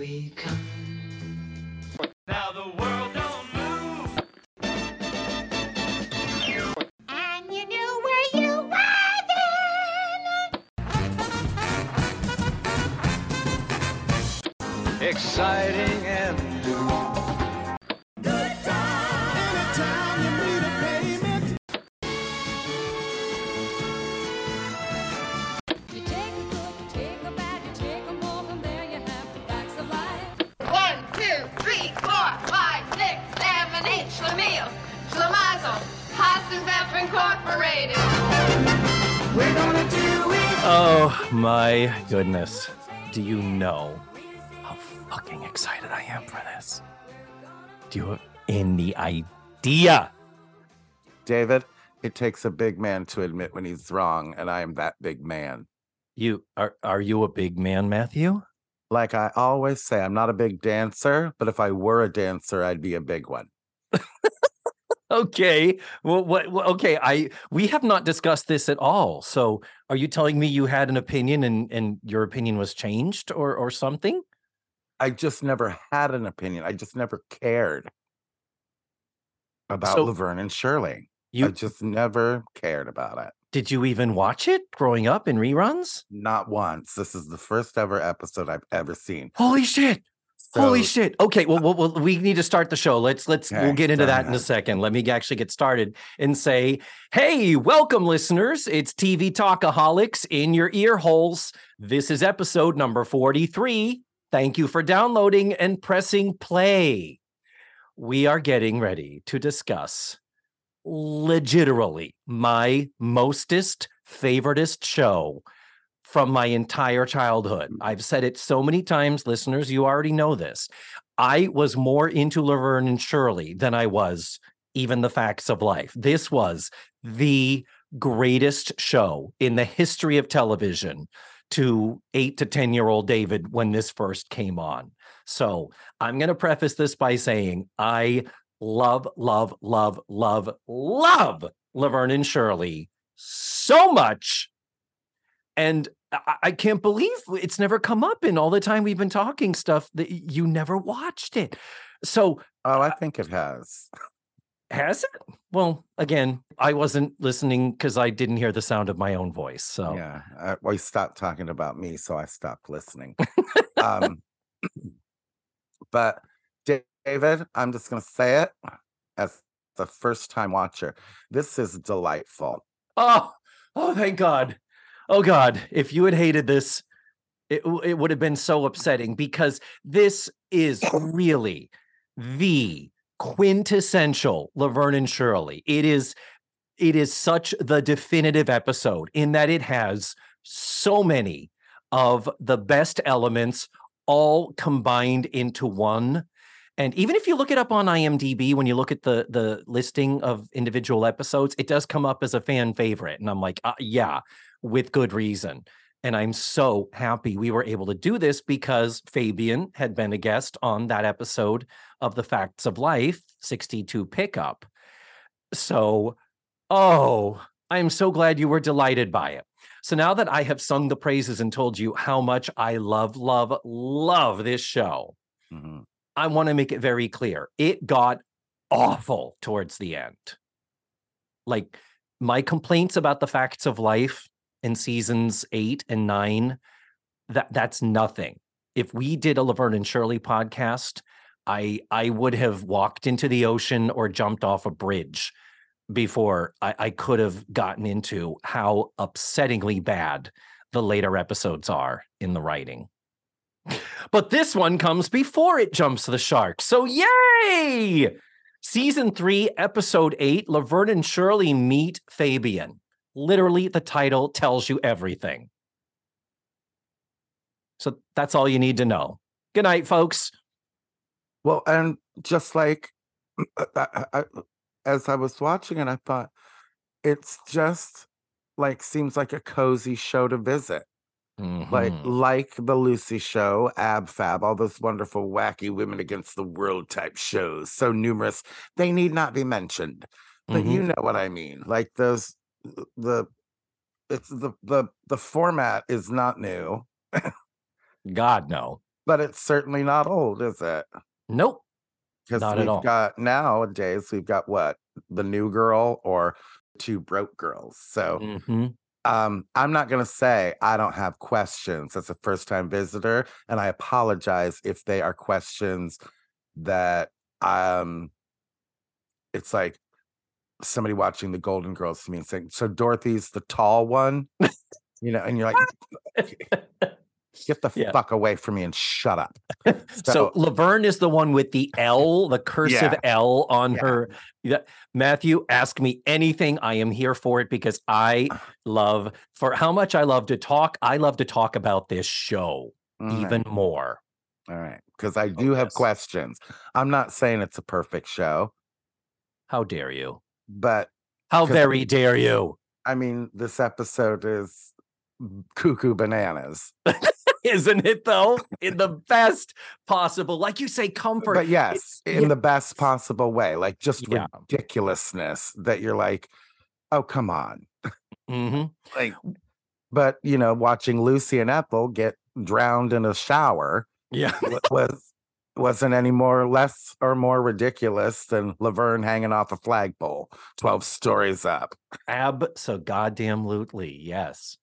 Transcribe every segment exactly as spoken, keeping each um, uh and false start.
we come. Now the world don't move. And you knew where you were then. Exciting and new. Good time. Anytime you need a payment. You take a book, you take a bag, you take a more from there, you have the facts of life. One, two, three, four, five, six, seven, eight. Schlemiel, Schlemazel, Hudson Vep Incorporated. We're gonna do it. Oh my goodness. Do you know how fucking excited I am for this? Do you have any idea? David, it takes a big man to admit when he's wrong, and I am that big man. You are are you a big man, Matthew? Like I always say, I'm not a big dancer, but if I were a dancer, I'd be a big one. Okay. Well, what, well, okay, I we have not discussed this at all. So, are you telling me you had an opinion and and your opinion was changed or or something? I just never had an opinion. I just never cared about so Laverne and Shirley. You, I just never cared about it. Did you even watch it growing up in reruns? Not once. This is the first ever episode I've ever seen. Holy shit. So, Holy shit. Okay, well, well, well, we need to start the show. Let's let's okay, we'll get into that in a second. Let me actually get started and say, hey, welcome, listeners. It's T V Talkaholics in your ear holes. This is episode number forty-three. Thank you for downloading and pressing play. We are getting ready to discuss legitimately my mostest, favoritest show from my entire childhood. I've said it so many times, listeners, you already know this. I was more into Laverne and Shirley than I was even The Facts of Life. This was the greatest show in the history of television to eight to ten year old David when this first came on. So I'm going to preface this by saying I love, love, love, love, love Laverne and Shirley so much. And I, I can't believe it's never come up in all the time we've been talking stuff that you never watched it. So. Oh, I think it has. Has it? Well, again, I wasn't listening because I didn't hear the sound of my own voice. So yeah, I, well, you stopped talking about me, so I stopped listening. um, but David, I'm just going to say it as the first time watcher. This is delightful. Oh, oh, thank God. Oh, God. If you had hated this, it, it would have been so upsetting because this is really the quintessential Laverne and Shirley. It is, it is such the definitive episode in that it has so many of the best elements all combined into one. And even if you look it up on I M D B, when you look at the the listing of individual episodes, it does come up as a fan favorite. And I'm like, uh, yeah, with good reason. And I'm so happy we were able to do this because Fabian had been a guest on that episode of The Facts of Life, sixty-two Pickup. So, oh, I'm so glad you were delighted by it. So now that I have sung the praises and told you how much I love, love, love this show, mm-hmm. I want to make it very clear. It got awful towards the end. Like, my complaints about The Facts of Life in seasons eight and nine, that that's nothing. If we did a Laverne and Shirley podcast, I I would have walked into the ocean or jumped off a bridge before I, I could have gotten into how upsettingly bad the later episodes are in the writing. But this one comes before it jumps the shark. So yay! Season three, episode eight, Laverne and Shirley meet Fabian. Literally, the title tells you everything. So that's all you need to know. Good night, folks. Well, and just like, I, I, as I was watching it, I thought, it's just like, seems like a cozy show to visit. Mm-hmm. Like, like The Lucy Show, Ab Fab, all those wonderful, wacky women against the world type shows. So numerous, they need not be mentioned. But mm-hmm. you know what I mean. Like those... the it's the the the format is not new. God no. But it's certainly not old, is it? Nope. Because we've at all. got nowadays, we've got what? The New Girl or Two Broke Girls. So mm-hmm. um, I'm not going to say I don't have questions as a first-time visitor. And I apologize if they are questions that um, it's like somebody watching The Golden Girls to me and saying, so Dorothy's the tall one? You know, and you're like... Get the yeah. fuck away from me and shut up. So, so Laverne is the one with the L, the cursive yeah. L on yeah. her. Yeah. Matthew, ask me anything. I am here for it because I love, for how much I love to talk, I love to talk about this show All even right. more. All right. Because I do oh, have yes. questions. I'm not saying it's a perfect show. How dare you? But how very dare you? I mean, this episode is cuckoo bananas. Isn't it though? In the best possible, like you say, comfort. But yes, in yes. the best possible way, like just yeah. ridiculousness that you're like, oh, come on. Mm-hmm. Like, but you know, watching Lucy and Ethel get drowned in a shower yeah. was, wasn't any more less or more ridiculous than Laverne hanging off a flagpole twelve stories up. Ab-so-goddamn-lutely, yes.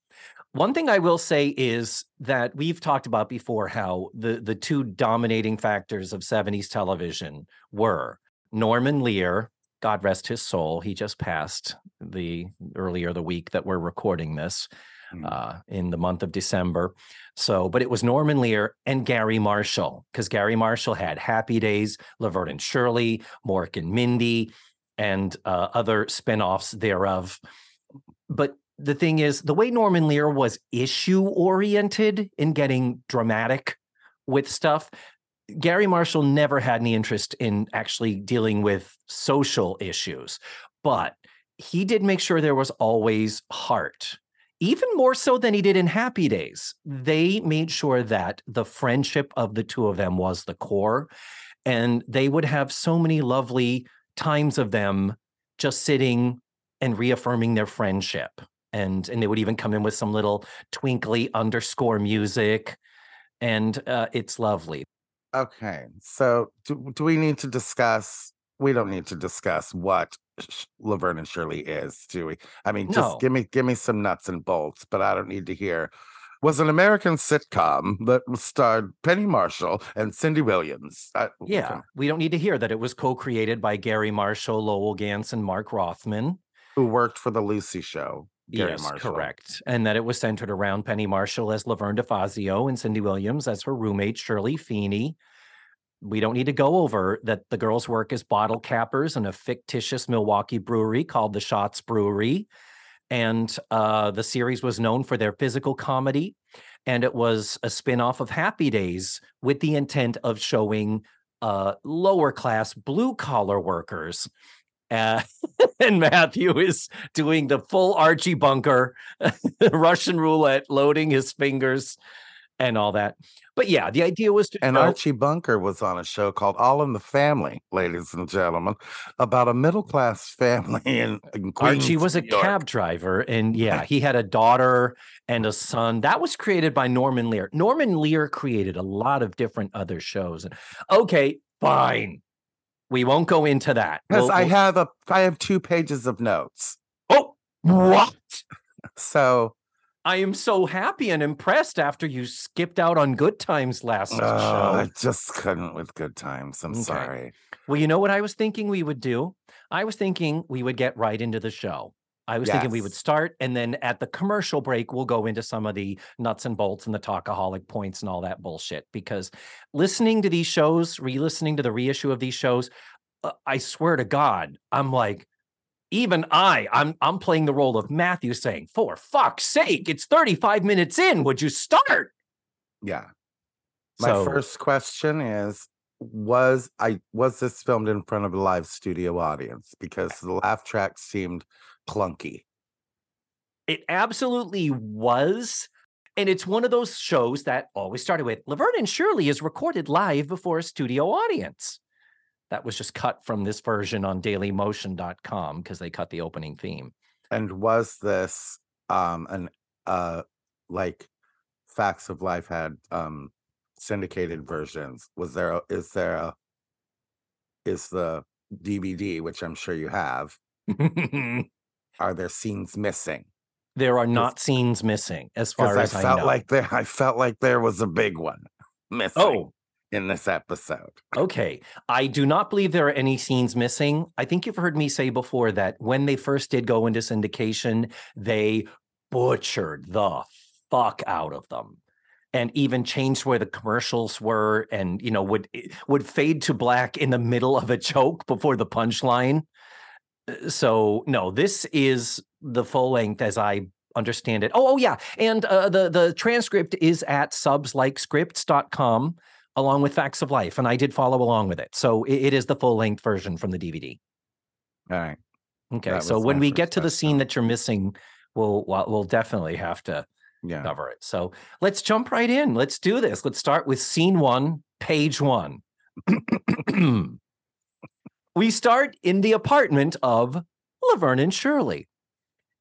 One thing I will say is that we've talked about before how the, the two dominating factors of seventies television were Norman Lear, God rest his soul. He just passed the earlier the week that we're recording this uh, in the month of December. So, but it was Norman Lear and Garry Marshall, because Garry Marshall had Happy Days, Laverne and Shirley, Mork and Mindy, and uh, other spinoffs thereof. But the thing is, the way Norman Lear was issue-oriented in getting dramatic with stuff, Garry Marshall never had any interest in actually dealing with social issues. But he did make sure there was always heart, even more so than he did in Happy Days. They made sure that the friendship of the two of them was the core, and they would have so many lovely times of them just sitting and reaffirming their friendship. And and they would even come in with some little twinkly underscore music. And uh, it's lovely. Okay. So do, do we need to discuss? We don't need to discuss what Laverne and Shirley is, do we? I mean, just no. give me give me some nuts and bolts, but I don't need to hear. Was an American sitcom that starred Penny Marshall and Cindy Williams. I, yeah. Okay. We don't need to hear that it was co-created by Garry Marshall, Lowell Gans, and Mark Rothman, who worked for The Lucy Show. Garry yes, Marshall. Correct. And that it was centered around Penny Marshall as Laverne DeFazio and Cindy Williams as her roommate, Shirley Feeney. We don't need to go over that the girls work as bottle cappers in a fictitious Milwaukee brewery called the Shots Brewery. And uh, the series was known for their physical comedy. And it was a spinoff of Happy Days with the intent of showing uh, lower class blue collar workers. Uh, and Matthew is doing the full Archie Bunker, Russian roulette, loading his fingers and all that. But yeah, the idea was to... And know- Archie Bunker was on a show called All in the Family, ladies and gentlemen, about a middle-class family in, in Queens, Archie was a New York. Cab driver, and yeah, he had a daughter and a son. That was created by Norman Lear. Norman Lear created a lot of different other shows. Okay, fine. We won't go into that. Because we'll, I we'll... have a, I have two pages of notes. Oh, what? So I am so happy and impressed after you skipped out on Good Times last oh, show. I just couldn't with Good Times. I'm okay. sorry. Well, you know what I was thinking we would do? I was thinking we would get right into the show. I was yes. thinking we would start, and then at the commercial break, we'll go into some of the nuts and bolts and the talkaholic points and all that bullshit, because listening to these shows, re-listening to the reissue of these shows, uh, I swear to God, I'm like, even I, I'm I'm playing the role of Matthew saying, for fuck's sake, it's thirty-five minutes in, would you start? Yeah. My so, first question is, was I was this filmed in front of a live studio audience? Because the laugh track seemed... clunky. It absolutely was. And it's one of those shows that always started with Laverne and Shirley is recorded live before a studio audience. That was just cut from this version on daily motion dot com because they cut the opening theme. And was this um an uh like Facts of Life had um syndicated versions? Was there a, is there a is the D V D, which I'm sure you have, are there scenes missing? There are not scenes missing, as far as I know. I felt like there I felt like there was a big one missing. Oh. In this episode. Okay. I do not believe there are any scenes missing. I think you've heard me say before that when they first did go into syndication, they butchered the fuck out of them and even changed where the commercials were and, you know, would would fade to black in the middle of a joke before the punchline. So, no, this is the full length as I understand it. Oh, oh yeah. And uh, the, the transcript is at subs like scripts dot com. Along with Facts of Life, and I did follow along with it. So it, it is the full-length version from the D V D. All right. Okay, so when we get to the scene that you're missing, we'll we'll definitely have to yeah. cover it. So let's jump right in. Let's do this. Let's start with scene one, page one. We start in the apartment of Laverne and Shirley.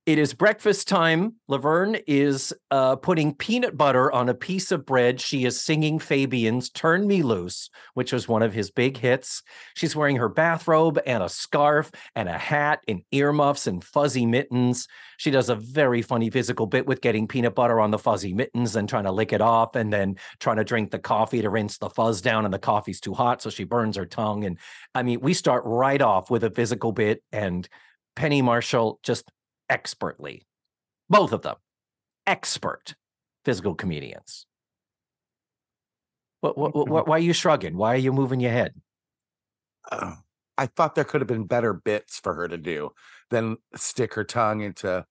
It is breakfast time. Laverne is uh, putting peanut butter on a piece of bread. She is singing Fabian's Turn Me Loose, which was one of his big hits. She's wearing her bathrobe and a scarf and a hat and earmuffs and fuzzy mittens. She does a very funny physical bit with getting peanut butter on the fuzzy mittens and trying to lick it off and then trying to drink the coffee to rinse the fuzz down, and the coffee's too hot, so she burns her tongue. And I mean, we start right off with a physical bit, and Penny Marshall just expertly, both of them, expert physical comedians. What, what, what, why are you shrugging? Why are you moving your head? Uh, I thought there could have been better bits for her to do than stick her tongue into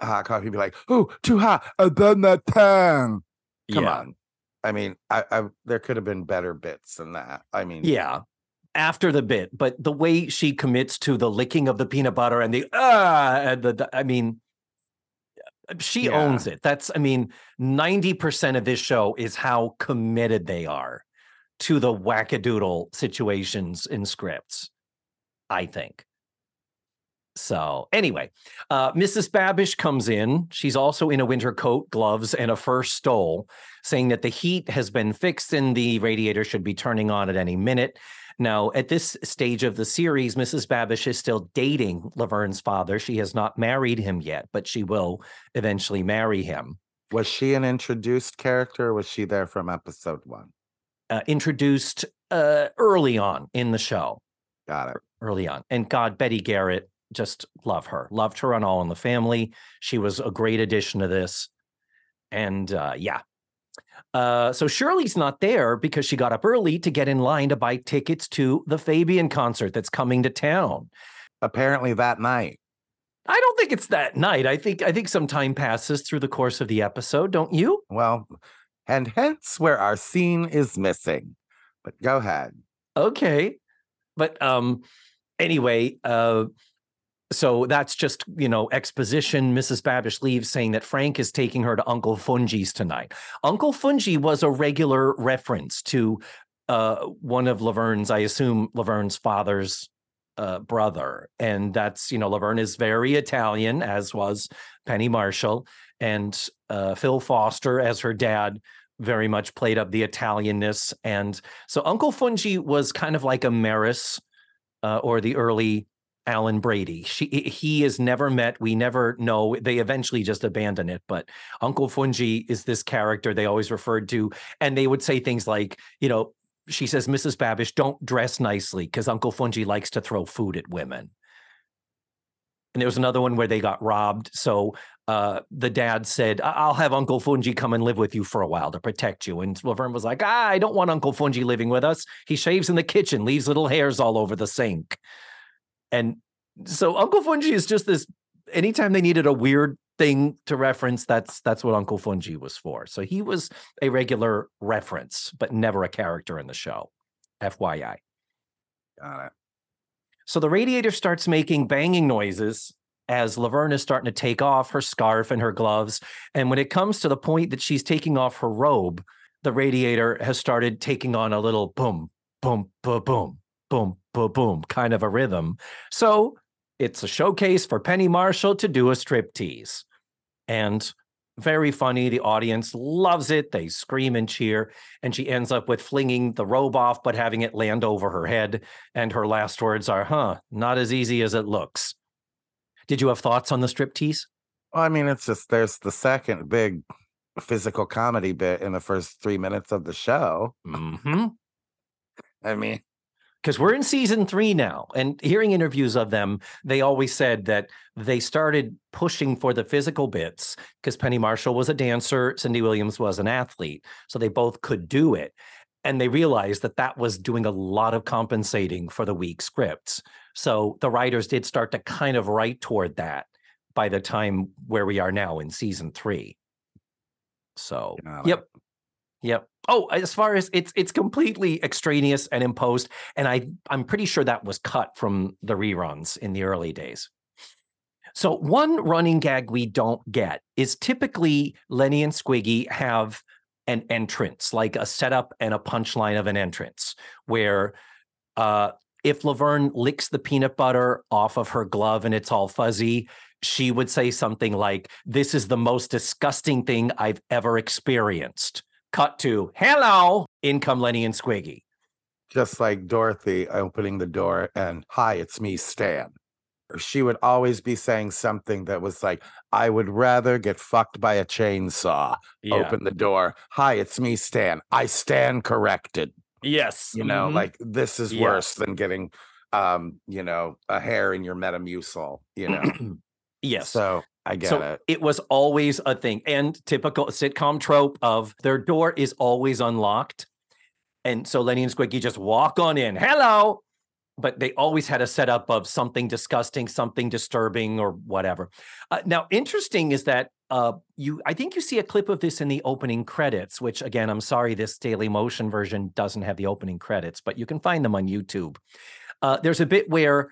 hot coffee and be like, "Ooh, too hot, I burned my tongue." Come yeah. on. I mean, I, I there could have been better bits than that. I mean, yeah. After the bit, but the way she commits to the licking of the peanut butter and the ah, uh, and the, the I mean, she yeah. owns it. That's, I mean, ninety percent of this show is how committed they are to the wackadoodle situations in scripts, I think. So anyway, uh, Missus Babish comes in. She's also in a winter coat, gloves, and a fur stole, saying that the heat has been fixed and the radiator should be turning on at any minute. Now, at this stage of the series, Missus Babish is still dating Laverne's father. She has not married him yet, but she will eventually marry him. Was she an introduced character, or was she there from episode one? Uh, introduced uh, early on in the show. Got it. Early on. And God, Betty Garrett, just love her. Loved her on All in the Family. She was a great addition to this. And uh, yeah. Uh, so Shirley's not there because she got up early to get in line to buy tickets to the Fabian concert that's coming to town. Apparently that night. I don't think it's that night. I think I think some time passes through the course of the episode, don't you? Well, and hence where our scene is missing. But go ahead. Okay. But um, anyway, uh, so that's just, you know, exposition. Missus Babish leaves saying that Frank is taking her to Uncle Fungy's tonight. Uncle Fungy was a regular reference to uh, one of Laverne's, I assume Laverne's father's uh, brother. And that's, you know, Laverne is very Italian, as was Penny Marshall. And uh, Phil Foster, as her dad, very much played up the Italianness. And so Uncle Fungy was kind of like a Maris uh, or the early Alan Brady. She, he is never met. We never know. They eventually just abandon it. But Uncle Fungy is this character they always referred to. And they would say things like, you know, she says, Missus Babish, don't dress nicely because Uncle Fungy likes to throw food at women. And there was another one where they got robbed. So uh, the dad said, I- I'll have Uncle Fungy come and live with you for a while to protect you. And Laverne was like, ah, I don't want Uncle Fungy living with us. He shaves in the kitchen, leaves little hairs all over the sink. And so Uncle Fungy is just this, anytime they needed a weird thing to reference, that's that's what Uncle Fungy was for. So he was a regular reference, but never a character in the show, F Y I. Got it. So the radiator starts making banging noises as Laverne is starting to take off her scarf and her gloves. And when it comes to the point that she's taking off her robe, the radiator has started taking on a little boom, boom, boom, boom. Boom, boom, boom, kind of a rhythm. So it's a showcase for Penny Marshall to do a striptease. And Very funny. The audience loves it. They scream and cheer. And she ends up with flinging the robe off, but having it land over her head. And her last words are, huh, not as easy as it looks. Did you have thoughts on the striptease? Well, I mean, it's just there's the second big physical comedy bit in the first three minutes of the show. Mm-hmm. I mean, because we're in season three now, and hearing interviews of them, they always said that they started pushing for the physical bits because Penny Marshall was a dancer, Cindy Williams was an athlete, so they both could do it. And they realized that that was doing a lot of compensating for the weak scripts. So the writers did start to kind of write toward that by the time where we are now in season three. So, you know, like, yep. Yep. Oh, as far as it's it's completely extraneous and imposed. And I, I'm pretty sure that was cut from the reruns in the early days. So one running gag we don't get is typically Lenny and Squiggy have an entrance, like a setup and a punchline of an entrance, where uh, if Laverne licks the peanut butter off of her glove and it's all fuzzy, she would say something like, "This is the most disgusting thing I've ever experienced." Cut to, hello, in come Lenny and Squiggy. Just like Dorothy opening the door and, hi, it's me, Stan. She would always be saying something that was like, I would rather get fucked by a chainsaw. Yeah. Open the door. Hi, it's me, Stan. I stand corrected. Yes. You know, mm-hmm. like this is yeah. worse than getting, um, you know, a hair in your Metamucil, you know. Yes. So I get so it. It was always a thing, and typical sitcom trope of their door is always unlocked. And so Lenny and Squiggy just walk on in. Hello. But they always had a setup of something disgusting, something disturbing, or whatever. Uh, now, interesting is that uh, you, I think you see a clip of this in the opening credits, which again, I'm sorry, this Daily Motion version doesn't have the opening credits, but you can find them on YouTube. Uh, there's a bit where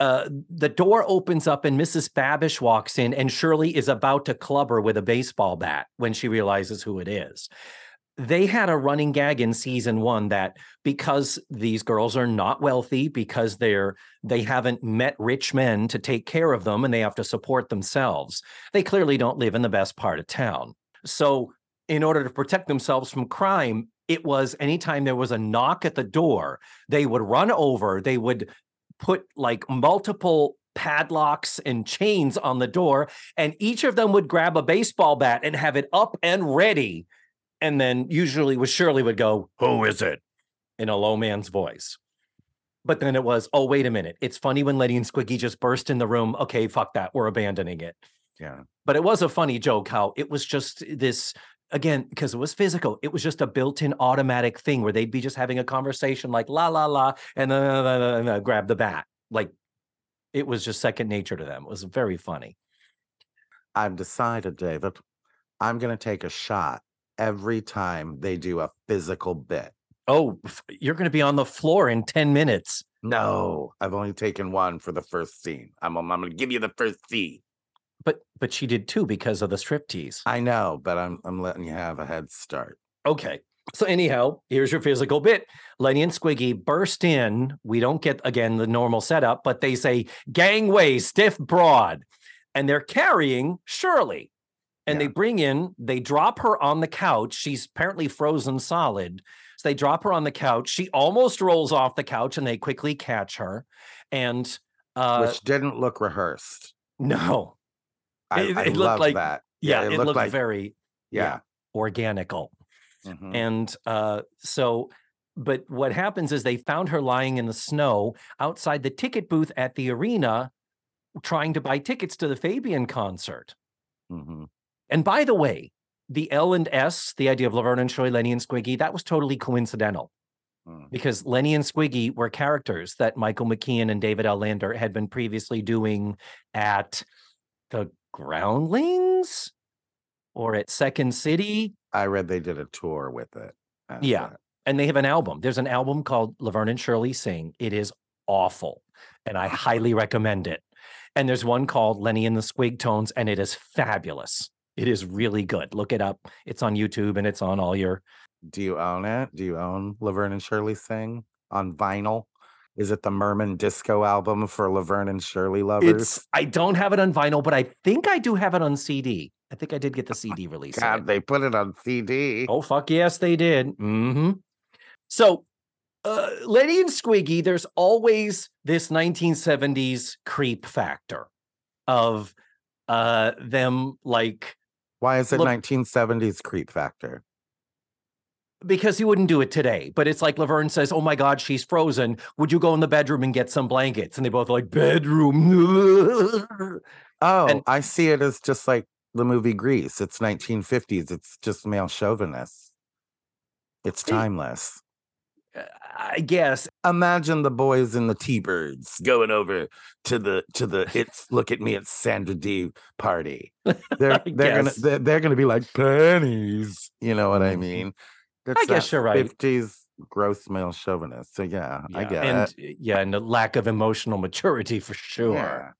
Uh, the door opens up and Missus Babish walks in, and Shirley is about to club her with a baseball bat when she realizes who it is. They had a running gag in season one that because these girls are not wealthy, because they're they haven't met rich men to take care of them and they have to support themselves, they clearly don't live in the best part of town. So in order to protect themselves from crime, it was anytime there was a knock at the door, they would run over, they would put like multiple padlocks and chains on the door, and each of them would grab a baseball bat and have it up and ready. And then usually with Shirley would go, who is it? In a low man's voice. But then it was, oh, wait a minute. It's funny when Lenny and Squiggy just burst in the room. Okay, fuck that. We're abandoning it. Yeah. But it was a funny joke how it was just this, again, because it was physical, it was just a built-in automatic thing where they'd be just having a conversation like la, la, la, and then uh, uh, uh, grab the bat. Like, it was just second nature to them. It was very funny. I've decided, David, I'm going to take a shot every time they do a physical bit. Oh, you're going to be on the floor in ten minutes. No, I've only taken one for the first scene. I'm, I'm going to give you the first scene. But but she did too because of the striptease. I know, but I'm I'm letting you have a head start. Okay. So anyhow, here's your physical bit. Lenny and Squiggy burst in. We don't get, again, the normal setup, but they say, gangway, stiff, broad. And they're carrying Shirley. And yeah. they bring in, they drop her on the couch. She's apparently frozen solid. So they drop her on the couch. She almost rolls off the couch and they quickly catch her. And uh, which didn't look rehearsed. No. I, it, I it looked like that. Yeah, yeah it, it looked, looked like, very yeah, yeah organical. Mm-hmm. And uh, so, but what happens is they found her lying in the snow outside the ticket booth at the arena, trying to buy tickets to the Fabian concert. Mm-hmm. And by the way, the L and S, the idea of Laverne and Shirley, Lenny and Squiggy, that was totally coincidental. Because Lenny and Squiggy were characters that Michael McKean and David L. Lander had been previously doing at the Groundlings or at Second City. I read they did a tour with it. Yeah. That. And they have an album. There's an album called Laverne and Shirley Sing. It is awful. And I highly recommend it. And there's one called Lenny and the Squig Tones, and it is fabulous. It is really good. Look it up. It's on YouTube and it's on all your. Do you own it? Do you own Laverne and Shirley Sing on vinyl? Is it the Merman Disco album for Laverne and Shirley lovers? It's, I don't have it on vinyl, but I think I do have it on C D. I think I did get the C D release. God, right? They put it on C D. Oh, fuck yes, they did. Mm-hmm. So, uh, Lenny and Squiggy, there's always this nineteen seventies creep factor of uh, them, like... Why is it look, nineteen seventies creep factor? Because you wouldn't do it today. But it's like Laverne says, oh my God, she's frozen. Would you go in the bedroom and get some blankets? And they both are like, bedroom. Oh, and I see it as just like the movie Grease. It's nineteen fifties. It's just male chauvinist. It's timeless. I guess. Imagine the boys in the T-Birds going over to the to the it's look at me, it's Sandra Dee party. They're they're gonna they're, they're gonna be like pennies. You know what I mean? That's I guess you're right. fifties gross male chauvinist. So yeah, yeah. I get and, it. Yeah, and a lack of emotional maturity for sure. Yeah.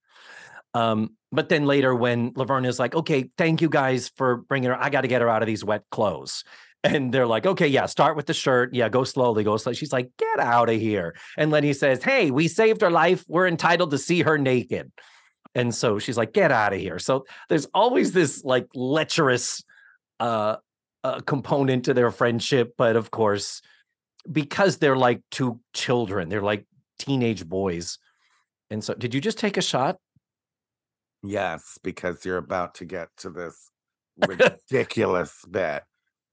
Um, but then later when Laverne is like, okay, thank you guys for bringing her. I got to get her out of these wet clothes. And they're like, okay, yeah, start with the shirt. Yeah, go slowly, go slowly. She's like, get out of here. And Lenny says, hey, we saved her life. We're entitled to see her naked. And so she's like, get out of here. So there's always this like lecherous uh, uh, component to their friendship. But of course, because they're like two children, they're like teenage boys. And so did you just take a shot? Yes, because you're about to get to this ridiculous bit.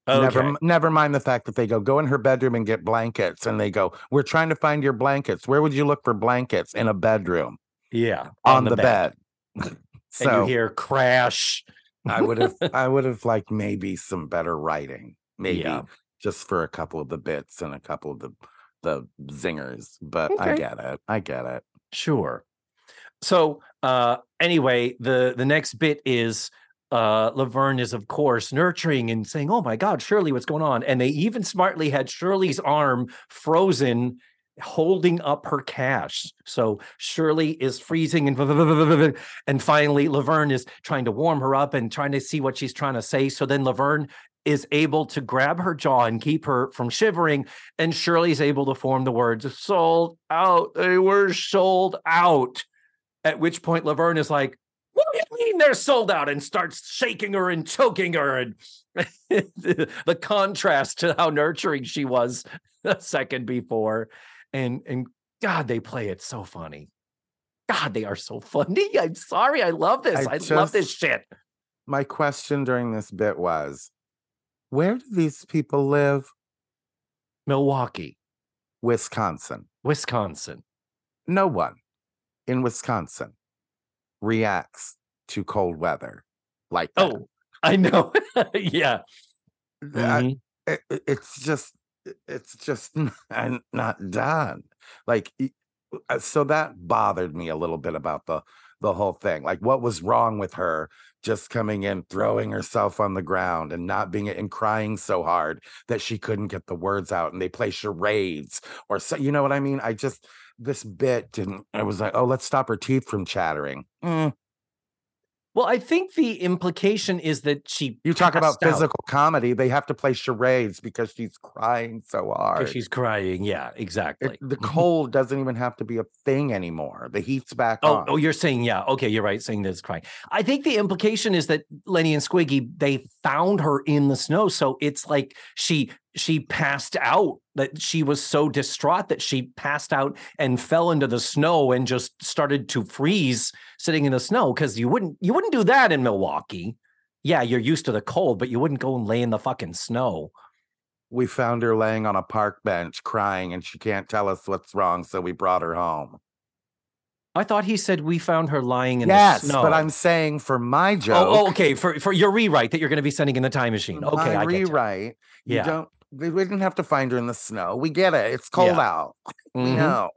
Okay. Never, never mind the fact that they go, go in her bedroom and get blankets. And they go, we're trying to find your blankets. Where would you look for blankets? In a bedroom. Yeah. On, on the, the bed. bed. So and you hear crash. I would have, I would have liked maybe some better writing. Maybe yeah. just for a couple of the bits and a couple of the, the zingers. But okay. I get it. I get it. Sure. So uh, anyway, the, the next bit is uh, Laverne is, of course, nurturing and saying, oh, my God, Shirley, what's going on? And they even smartly had Shirley's arm frozen, holding up her cash. So Shirley is freezing. And, and finally, Laverne is trying to warm her up and trying to see what she's trying to say. So then Laverne is able to grab her jaw and keep her from shivering. And Shirley's able to form the words, sold out. They were sold out. At which point Laverne is like, what do you mean they're sold out? And starts shaking her and choking her. And the contrast to how nurturing she was a second before. And, and God, they play it so funny. God, they are so funny. I'm sorry. I love this. I, I just, love this shit. My question during this bit was, where do these people live? Milwaukee. Wisconsin. Wisconsin. No one in Wisconsin reacts to cold weather like that. Oh, I know. Yeah. That, mm-hmm. it, it's just, it's just not, not done. Like, so that bothered me a little bit about the, the whole thing. Like, what was wrong with her just coming in, throwing herself on the ground and not being, and crying so hard that she couldn't get the words out, and they play charades or so, you know what I mean? I just, this bit didn't, I was like, oh, let's stop her teeth from chattering. Mm. Well, I think the implication is that she You talk about out. physical comedy. They have to play charades because she's crying so hard. She's crying. Yeah, exactly. It, the cold doesn't even have to be a thing anymore. The heat's back oh, on. Oh, you're saying, yeah. Okay, you're right. Saying this crying. I think the implication is that Lenny and Squiggy, they found her in the snow. So it's like she she passed out, that she was so distraught that she passed out and fell into the snow and just started to freeze sitting in the snow. Cause you wouldn't, you wouldn't do that in Milwaukee. Yeah. You're used to the cold, but you wouldn't go and lay in the fucking snow. We found her laying on a park bench crying and she can't tell us what's wrong. So we brought her home. I thought he said we found her lying in yes, the snow. Yes, but I'm saying for my joke. Oh, oh okay. For, for your rewrite that you're going to be sending in the time machine. Okay. My I get rewrite. You, you yeah. don't, we didn't have to find her in the snow. We get it. It's cold yeah. out. Mm-hmm. No.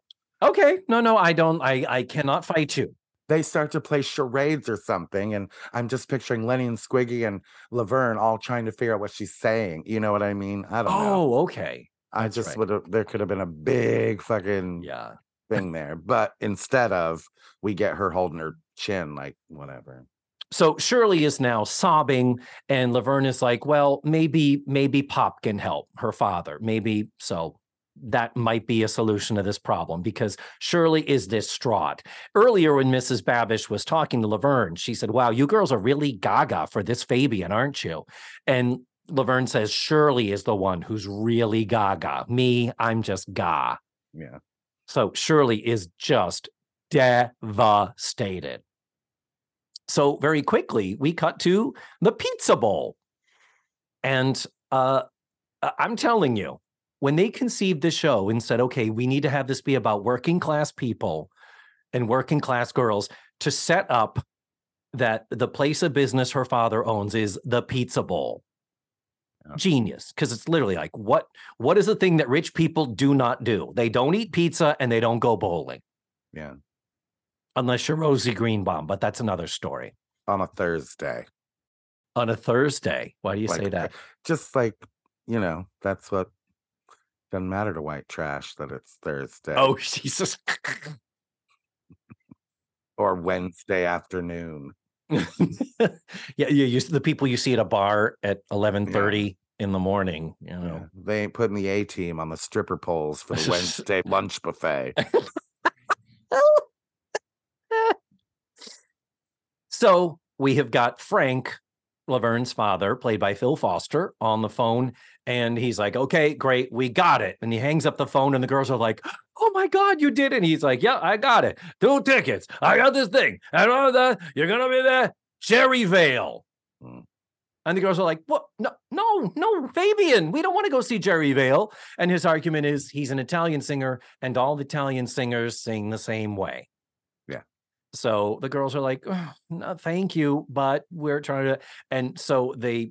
Okay. No, no, I don't. I, I cannot fight you. They start to play charades or something. And I'm just picturing Lenny and Squiggy and Laverne all trying to figure out what she's saying. You know what I mean? I don't oh, know. Oh, okay. I That's just right. would have, there could have been a big fucking yeah. thing there. But instead of, we get her holding her chin, like whatever. So Shirley is now sobbing, and Laverne is like, well, maybe, maybe Pop can help her father. Maybe so. that might be a solution to this problem, because Shirley is distraught. Earlier when Missus Babish was talking to Laverne, she said, wow, you girls are really gaga for this Fabian, aren't you? And Laverne says, Shirley is the one who's really gaga. Me, I'm just ga. Yeah. So Shirley is just devastated. So very quickly, we cut to the pizza bowl. And uh, I'm telling you, when they conceived the show and said, okay, we need to have this be about working class people and working class girls, to set up that the place of business her father owns is the pizza bowl. Yeah. Genius, because it's literally like, what what is the thing that rich people do not do? They don't eat pizza and they don't go bowling. Yeah. Unless you're Rosie Greenbaum, but that's another story. On a Thursday. On a Thursday. Why do you like, say that? Just like, you know, that's what doesn't matter to white trash that it's Thursday. Oh, Jesus. Or Wednesday afternoon. yeah, yeah. You, the people you see at a bar at eleven thirty yeah. in the morning. You know, yeah. They ain't putting the A team on the stripper poles for the Wednesday lunch buffet. So we have got Frank, Laverne's father, played by Phil Foster, on the phone, and he's like, okay, great, we got it. And he hangs up the phone, and the girls are like, oh my God, you did it. And he's like, yeah, I got it. Two tickets. I got this thing. I don't know that. You're going to be there. Cherry Vale. Hmm. And the girls are like, what? No, no, no, Fabian, we don't want to go see Cherry Vale. And his argument is he's an Italian singer, and all the Italian singers sing the same way. So the girls are like, oh, no, thank you, but we're trying to. And so they,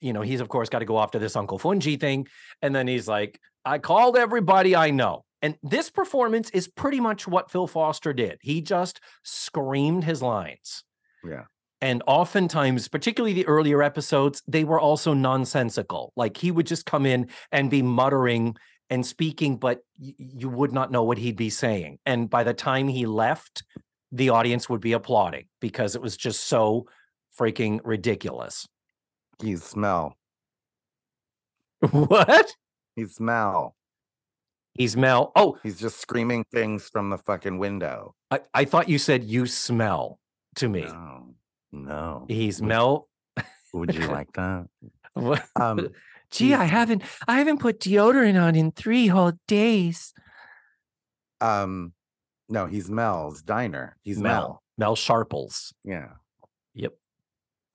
you know, he's, of course, got to go off to this Uncle Fungi thing. And then he's like, I called everybody I know. And this performance is pretty much what Phil Foster did. He just screamed his lines. Yeah. And oftentimes, particularly the earlier episodes, they were also nonsensical. Like he would just come in and be muttering and speaking, but y- you would not know what he'd be saying. And by the time he left, the audience would be applauding because it was just so freaking ridiculous. You smell. What? He smell. He smell. Oh. He's just screaming things from the fucking window. I, I thought you said you smell to me. No. No. He smell. Would you like that? um, Gee, he's... I haven't I haven't put deodorant on in three whole days. Um No, he's Mel's diner. He's Mel. Mel, Mel Sharples. Yeah. Yep.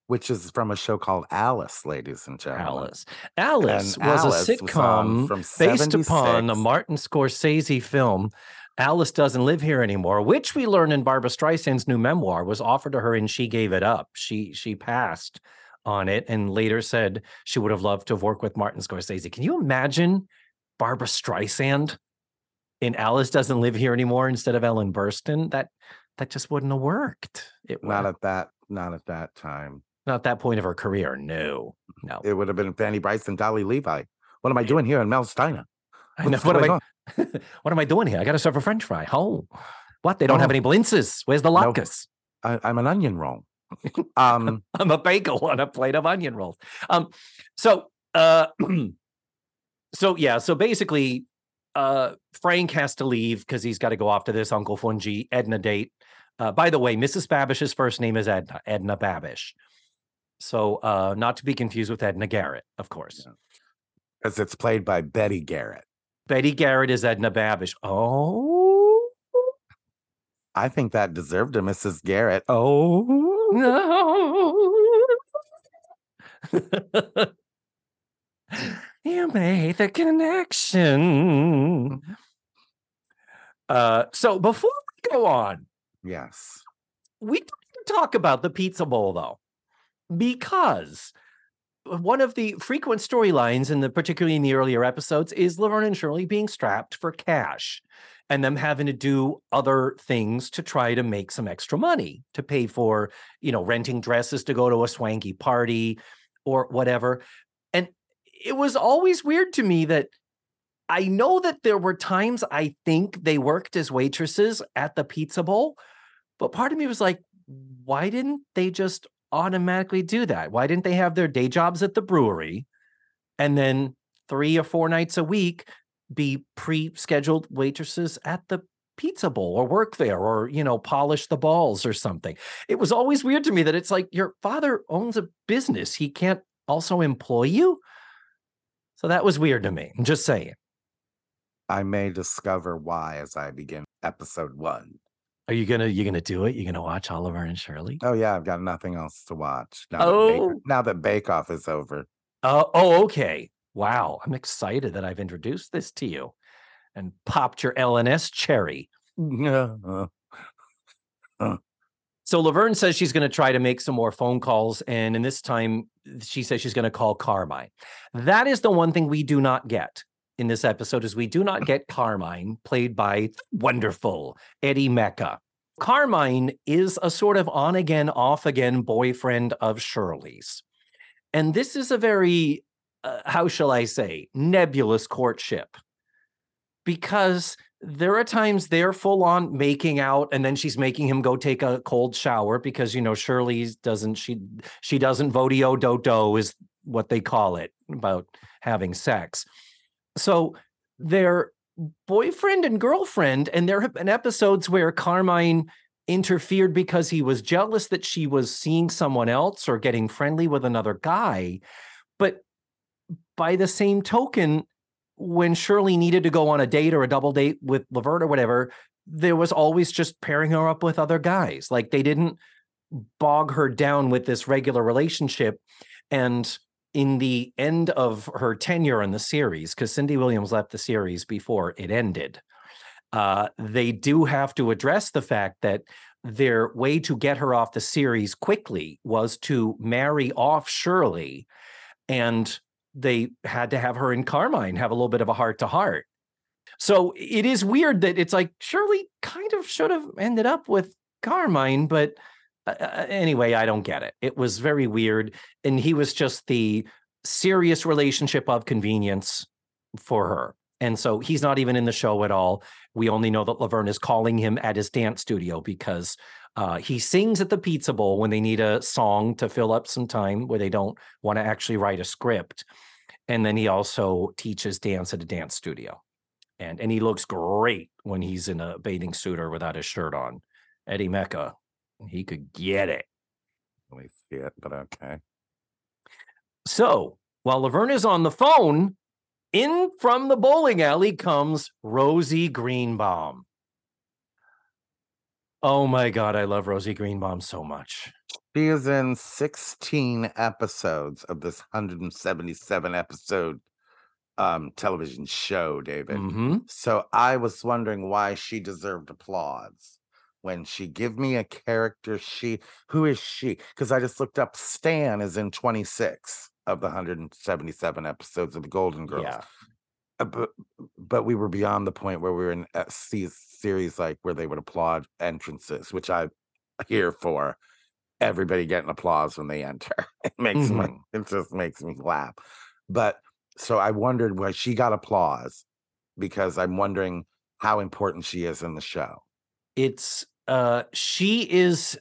Which is from a show called Alice, ladies and gentlemen. Alice. Alice and was Alice a sitcom was based upon a Martin Scorsese film, Alice Doesn't Live Here Anymore, which we learn in Barbra Streisand's new memoir was offered to her and she gave it up. She she passed on it and later said she would have loved to have worked with Martin Scorsese. Can you imagine Barbra Streisand in Alice Doesn't Live Here Anymore instead of Ellen Burstyn? That that just wouldn't have worked. It not at that not at that time. Not at that point of her career. No, no. It would have been Fanny Bryce and Dolly Levi. What am I doing here in Mel's diner? What, what am I? What am I doing here? I got to serve a French fry. Oh, what? They don't oh. have any blintzes. Where's the latkes? No, I'm an onion roll. Um, I'm a bagel on a plate of onion rolls. Um, so, uh, so yeah. So basically. Uh, Frank has to leave because he's got to go off to this Uncle Fungi Edna date. Uh, by the way, Missus Babish's first name is Edna, Edna Babish. So uh, not to be confused with Edna Garrett, of course. Because yeah. it's played by Betty Garrett. Betty Garrett is Edna Babish. Oh. I think that deserved a Missus Garrett. Oh. No. You made the connection. Uh, so before we go on, yes, we talk about the pizza bowl though, because one of the frequent storylines, in the particularly in the earlier episodes, is Laverne and Shirley being strapped for cash, and them having to do other things to try to make some extra money to pay for, you know, renting dresses to go to a swanky party or whatever. It was always weird to me that I know that there were times I think they worked as waitresses at the pizza bowl, but part of me was like, why didn't they just automatically do that? Why didn't they have their day jobs at the brewery and then three or four nights a week be pre-scheduled waitresses at the Pizza Bowl or work there or, you know, polish the balls or something. It was always weird to me that it's like your father owns a business. He can't also employ you. So that was weird to me. I'm just saying. I may discover why as I begin episode one. Are you gonna you gonna do it? You're gonna watch Oliver and Shirley? Oh yeah, I've got nothing else to watch. Now oh, that Bake, now that Bake Off is over. Uh, oh, okay. Wow, I'm excited that I've introduced this to you and popped your L and S cherry. So Laverne says she's going to try to make some more phone calls. And in this time, she says she's going to call Carmine. That is the one thing we do not get in this episode is we do not get Carmine, played by wonderful Eddie Mecca. Carmine is a sort of on again, off again boyfriend of Shirley's. And this is a very, uh, how shall I say, nebulous courtship. Because there are times they're full on making out and then she's making him go take a cold shower because, you know, Shirley doesn't, she she doesn't vodeo do-do is what they call it about having sex. So they're boyfriend and girlfriend, and there have been episodes where Carmine interfered because he was jealous that she was seeing someone else or getting friendly with another guy. But by the same token, when Shirley needed to go on a date or a double date with Laverne or whatever, there was always just pairing her up with other guys. Like they didn't bog her down with this regular relationship. And in the end of her tenure in the series, because Cindy Williams left the series before it ended, uh, they do have to address the fact that their way to get her off the series quickly was to marry off Shirley, and they had to have her and Carmine have a little bit of a heart to heart. So it is weird that it's like Shirley kind of should have ended up with Carmine, but uh, anyway, I don't get it. It was very weird. And he was just the serious relationship of convenience for her. And so he's not even in the show at all. We only know that Laverne is calling him at his dance studio because uh, he sings at the Pizza Bowl when they need a song to fill up some time where they don't want to actually write a script. And then he also teaches dance at a dance studio. And and he looks great when he's in a bathing suit or without a shirt on. Eddie Mecca, he could get it. Let me see it, but okay. So while Laverne is on the phone, in from the bowling alley comes Rosie Greenbaum. Oh my God, I love Rosie Greenbaum so much. She is in sixteen episodes of this one hundred seventy-seven episode um, television show, David. Mm-hmm. So I was wondering why she deserved applause when she gave me a character. She, who is she? Because I just looked up. Stan is in twenty-six of the one hundred seventy-seven episodes of the Golden Girls. Yeah. Uh, but, but we were beyond the point where we were in a series like where they would applaud entrances, which I'm here for. Everybody getting applause when they enter. It makes mm-hmm. me, it just makes me laugh. But so I wondered why she got applause, because I'm wondering how important she is in the show. It's, uh, she is,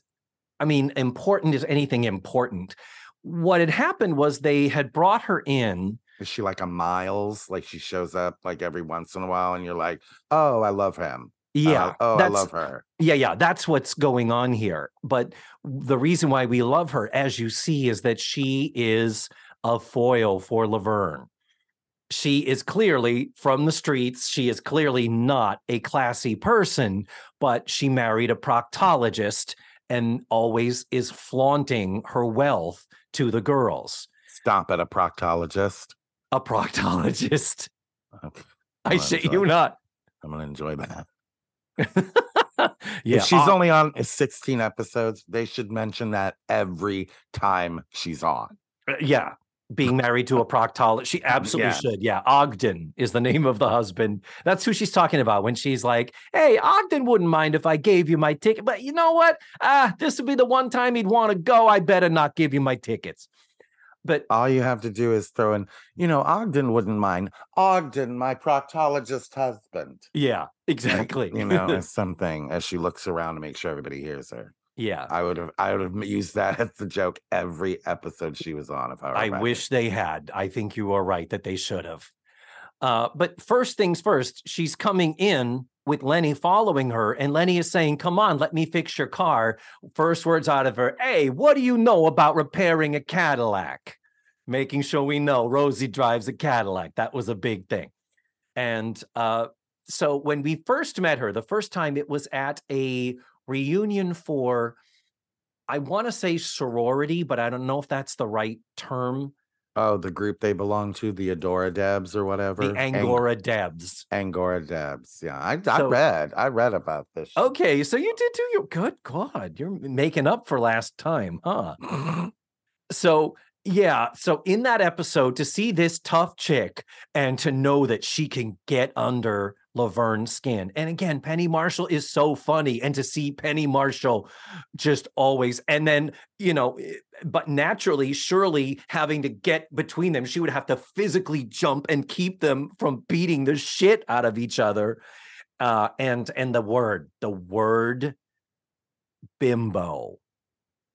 I mean, important is anything important. What had happened was they had brought her in. Is she like a Miles? Like she shows up like every once in a while and you're like, oh, I love him. Yeah. Uh, oh, I love her. Yeah, yeah. That's what's going on here. But the reason why we love her, as you see, is that she is a foil for Laverne. She is clearly from the streets. She is clearly not a classy person, but she married a proctologist and always is flaunting her wealth to the girls. Stop at a proctologist. A proctologist. Okay. I shit you not. I'm going to enjoy that. Yeah, she's uh, only on sixteen episodes. They should mention that every time she's on. Yeah. Being married to a proctologist. She absolutely yeah. should. Yeah. Ogden is the name of the husband. That's who she's talking about when she's like, hey, Ogden wouldn't mind if I gave you my ticket, but you know what? Ah, this would be the one time he'd want to go. I better not give you my tickets. But all you have to do is throw in, you know, Ogden wouldn't mind. Ogden, my proctologist husband. Yeah, exactly. You know, as something as she looks around to make sure everybody hears her. Yeah, I would have I would have used that as the joke every episode she was on. If I were I wish they had. I think you are right that they should have. Uh, but first things first, she's coming in with Lenny following her, and Lenny is saying, come on, let me fix your car. First words out of her, hey, what do you know about repairing a Cadillac? Making sure we know Rosie drives a Cadillac. That was a big thing. And uh, so when we first met her, the first time, it was at a reunion for, I want to say sorority, but I don't know if that's the right term. Oh, the group they belong to, the Angora Debs or whatever. The Angora Ang- Debs. Angora Debs. Yeah, I, I so, read. I read about this. Okay, so you did do your, good God, you're making up for last time, huh? So, yeah, so in that episode, to see this tough chick and to know that she can get under Laverne's skin. And again, Penny Marshall is so funny. And to see Penny Marshall just always, and then, you know... But naturally, Shirley having to get between them, she would have to physically jump and keep them from beating the shit out of each other. Uh, and and the word, the word bimbo.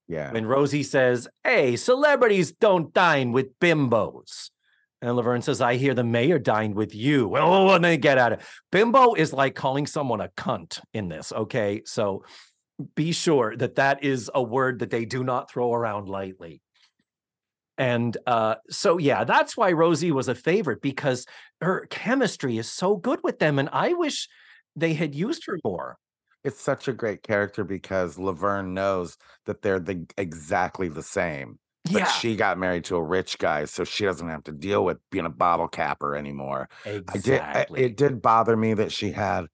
Yeah. When Rosie says, hey, celebrities don't dine with bimbos. And Laverne says, I hear the mayor dined with you. Oh, and they get out of it. Bimbo is like calling someone a cunt in this. Okay, so... be sure that that is a word that they do not throw around lightly. And uh, so, yeah, that's why Rosie was a favorite, because her chemistry is so good with them. And I wish they had used her more. It's such a great character because Laverne knows that they're the, exactly the same. But yeah. She got married to a rich guy, so she doesn't have to deal with being a bottle capper anymore. Exactly. I did, I, it did bother me that she had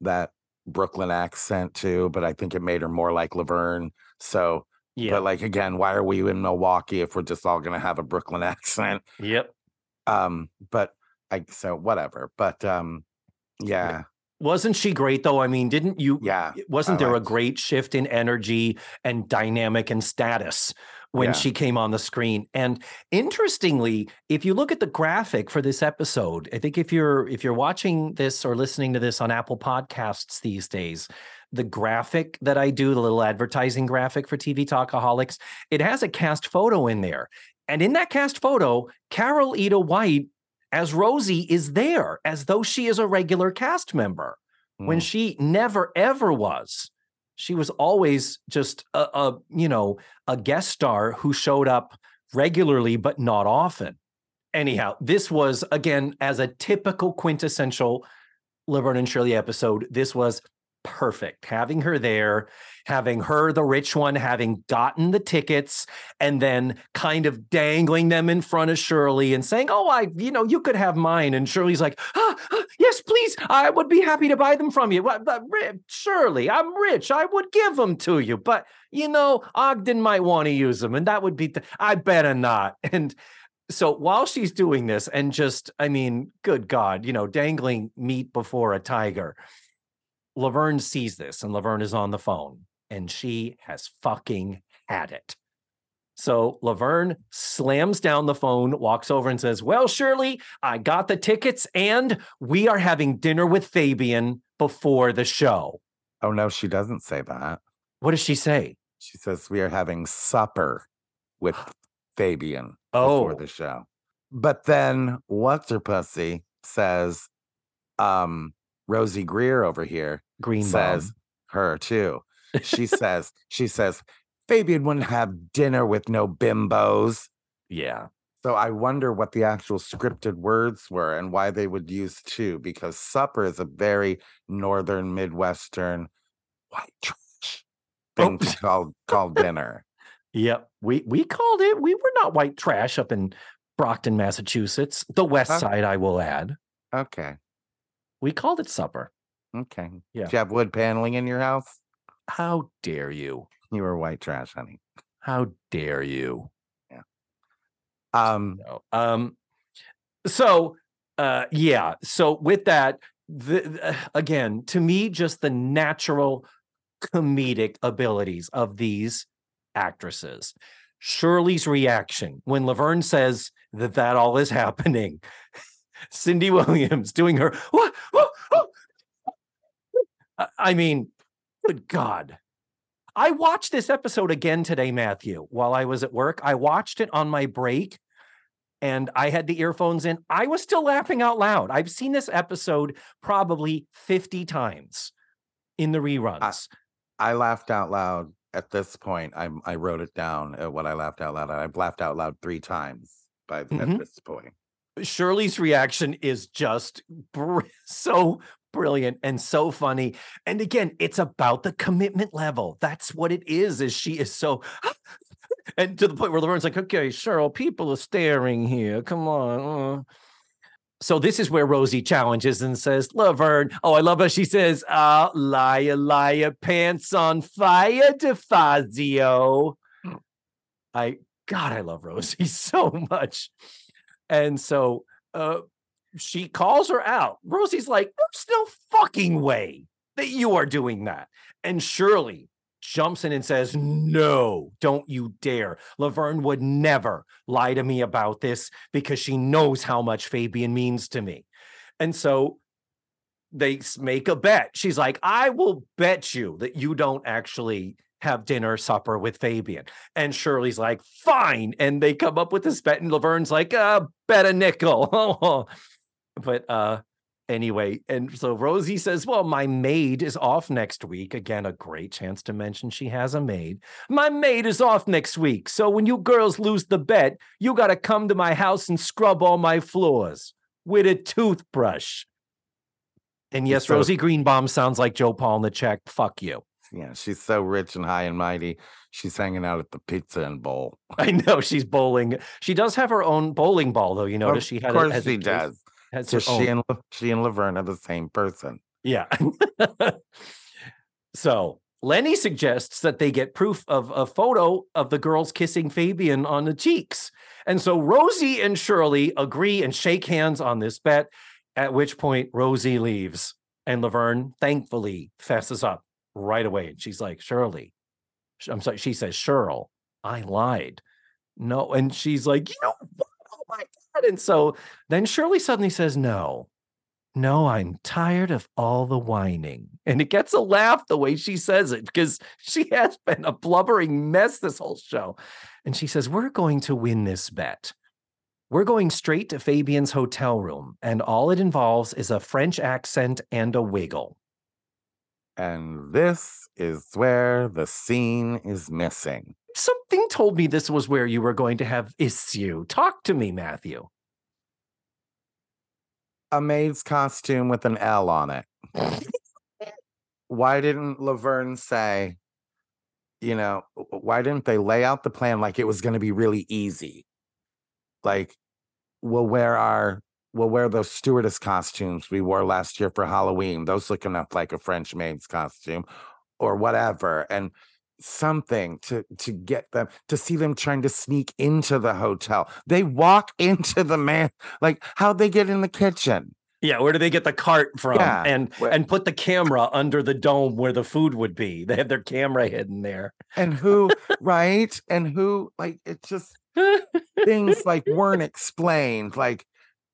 that Brooklyn accent too, but I think it made her more like Laverne. So, yeah. But like, again, why are we in Milwaukee if we're just all going to have a Brooklyn accent? Yep. Um, but I, so whatever, but um, yeah. Wasn't she great though? I mean, didn't you, yeah. Wasn't I there liked. a great shift in energy and dynamic and status when yeah. she came on the screen? And interestingly, if you look at the graphic for this episode, I think if you're if you're watching this or listening to this on Apple Podcasts these days, the graphic that I do, the little advertising graphic for T V Talkaholics, it has a cast photo in there. And in that cast photo, Carol Ida White as Rosie is there as though she is a regular cast member mm. when she never, ever was. She was always just a, a, you know, a guest star who showed up regularly, but not often. Anyhow, this was, again, as a typical quintessential Laverne and Shirley episode, this was perfect. Having her there, having her, the rich one, having gotten the tickets, and then kind of dangling them in front of Shirley and saying, oh, I, you know, you could have mine. And Shirley's like, ah, ah, yes, please. I would be happy to buy them from you. Shirley, I'm rich. I would give them to you. But, you know, Ogden might want to use them. And that would be, th- I better not. And so while she's doing this and just, I mean, good God, you know, dangling meat before a tiger, Laverne sees this, and Laverne is on the phone, and she has fucking had it. So Laverne slams down the phone, walks over and says, well, Shirley, I got the tickets, and we are having dinner with Fabian before the show. Oh, no, she doesn't say that. What does she say? She says, we are having supper with Fabian oh. before the show. But then what's-her-pussy says, um... Rosie Greer over here Greenbaum. says her too. She says, she says, Fabian wouldn't have dinner with no bimbos. Yeah. So I wonder what the actual scripted words were and why they would use two, because supper is a very northern Midwestern white trash thing oh. called called dinner. Yep. We we called it, we were not white trash up in Brockton, Massachusetts. The West okay. Side, I will add. Okay. We called it supper. Okay. Yeah. Did you have wood paneling in your house? How dare you? You were white trash, honey. How dare you? Yeah. Um. So, um. So, uh, yeah. So with that, the, uh, again, to me, just the natural comedic abilities of these actresses. Shirley's reaction when Laverne says that that all is happening. Cindy Williams doing her. Whoa, whoa, whoa. I mean, good God. I watched this episode again today, Matthew, while I was at work. I watched it on my break and I had the earphones in, I was still laughing out loud. I've seen this episode probably fifty times in the reruns. I, I laughed out loud at this point. I, I wrote it down at what I laughed out loud at. I've laughed out loud three times by mm-hmm. at this point. Shirley's reaction is just br- so brilliant and so funny. And again, it's about the commitment level. That's what it is, is she is so... And to the point where Laverne's like, okay, Cheryl, people are staring here. Come on. Uh. So this is where Rosie challenges and says, Laverne, oh, I love how she says, ah, oh, liar, liar, pants on fire, DeFazio. I, God, I love Rosie so much. And so uh, she calls her out. Rosie's like, there's no fucking way that you are doing that. And Shirley jumps in and says, no, don't you dare. Laverne would never lie to me about this because she knows how much Fabian means to me. And so they make a bet. She's like, I will bet you that you don't actually have dinner, supper with Fabian. And Shirley's like, fine. And they come up with this bet, and Laverne's like, uh, bet a nickel. But uh anyway, and so Rosie says, well, my maid is off next week. Again, a great chance to mention she has a maid. My maid is off next week. So when you girls lose the bet, you got to come to my house and scrub all my floors with a toothbrush. And yes, so, Rosie Greenbaum sounds like Joe Palnachek. Fuck you. Yeah, she's so rich and high and mighty. She's hanging out at the pizza and bowl. I know, she's bowling. She does have her own bowling ball, though. You notice she has. Of course a, she a, does. So she and she and Laverne are the same person. Yeah. So Lenny suggests that they get proof of a photo of the girls kissing Fabian on the cheeks. And so Rosie and Shirley agree and shake hands on this bet, at which point Rosie leaves. And Laverne thankfully fesses up right away. And she's like, Shirley, I'm sorry, she says, Cheryl, I lied. No. And she's like, you know what? Oh my God. And so then Shirley suddenly says, no, no, I'm tired of all the whining. And it gets a laugh the way she says it, because she has been a blubbering mess this whole show. And she says, we're going to win this bet. We're going straight to Fabian's hotel room. And all it involves is a French accent and a wiggle. And this is where the scene is missing. Something told me this was where you were going to have issue. Talk to me, Matthew. A maid's costume with an L on it. Why didn't Laverne say, you know, why didn't they lay out the plan like it was going to be really easy? Like, we'll wear our, we'll wear those stewardess costumes we wore last year for Halloween. Those look enough like a French maid's costume or whatever. And something to to get them to see them trying to sneak into the hotel. They walk into the man, like, how'd they get in the kitchen? Yeah, where do they get the cart from? Yeah. And where? And put the camera under the dome where the food would be. They have their camera hidden there. And who, right? And who, like, it just things like weren't explained. Like,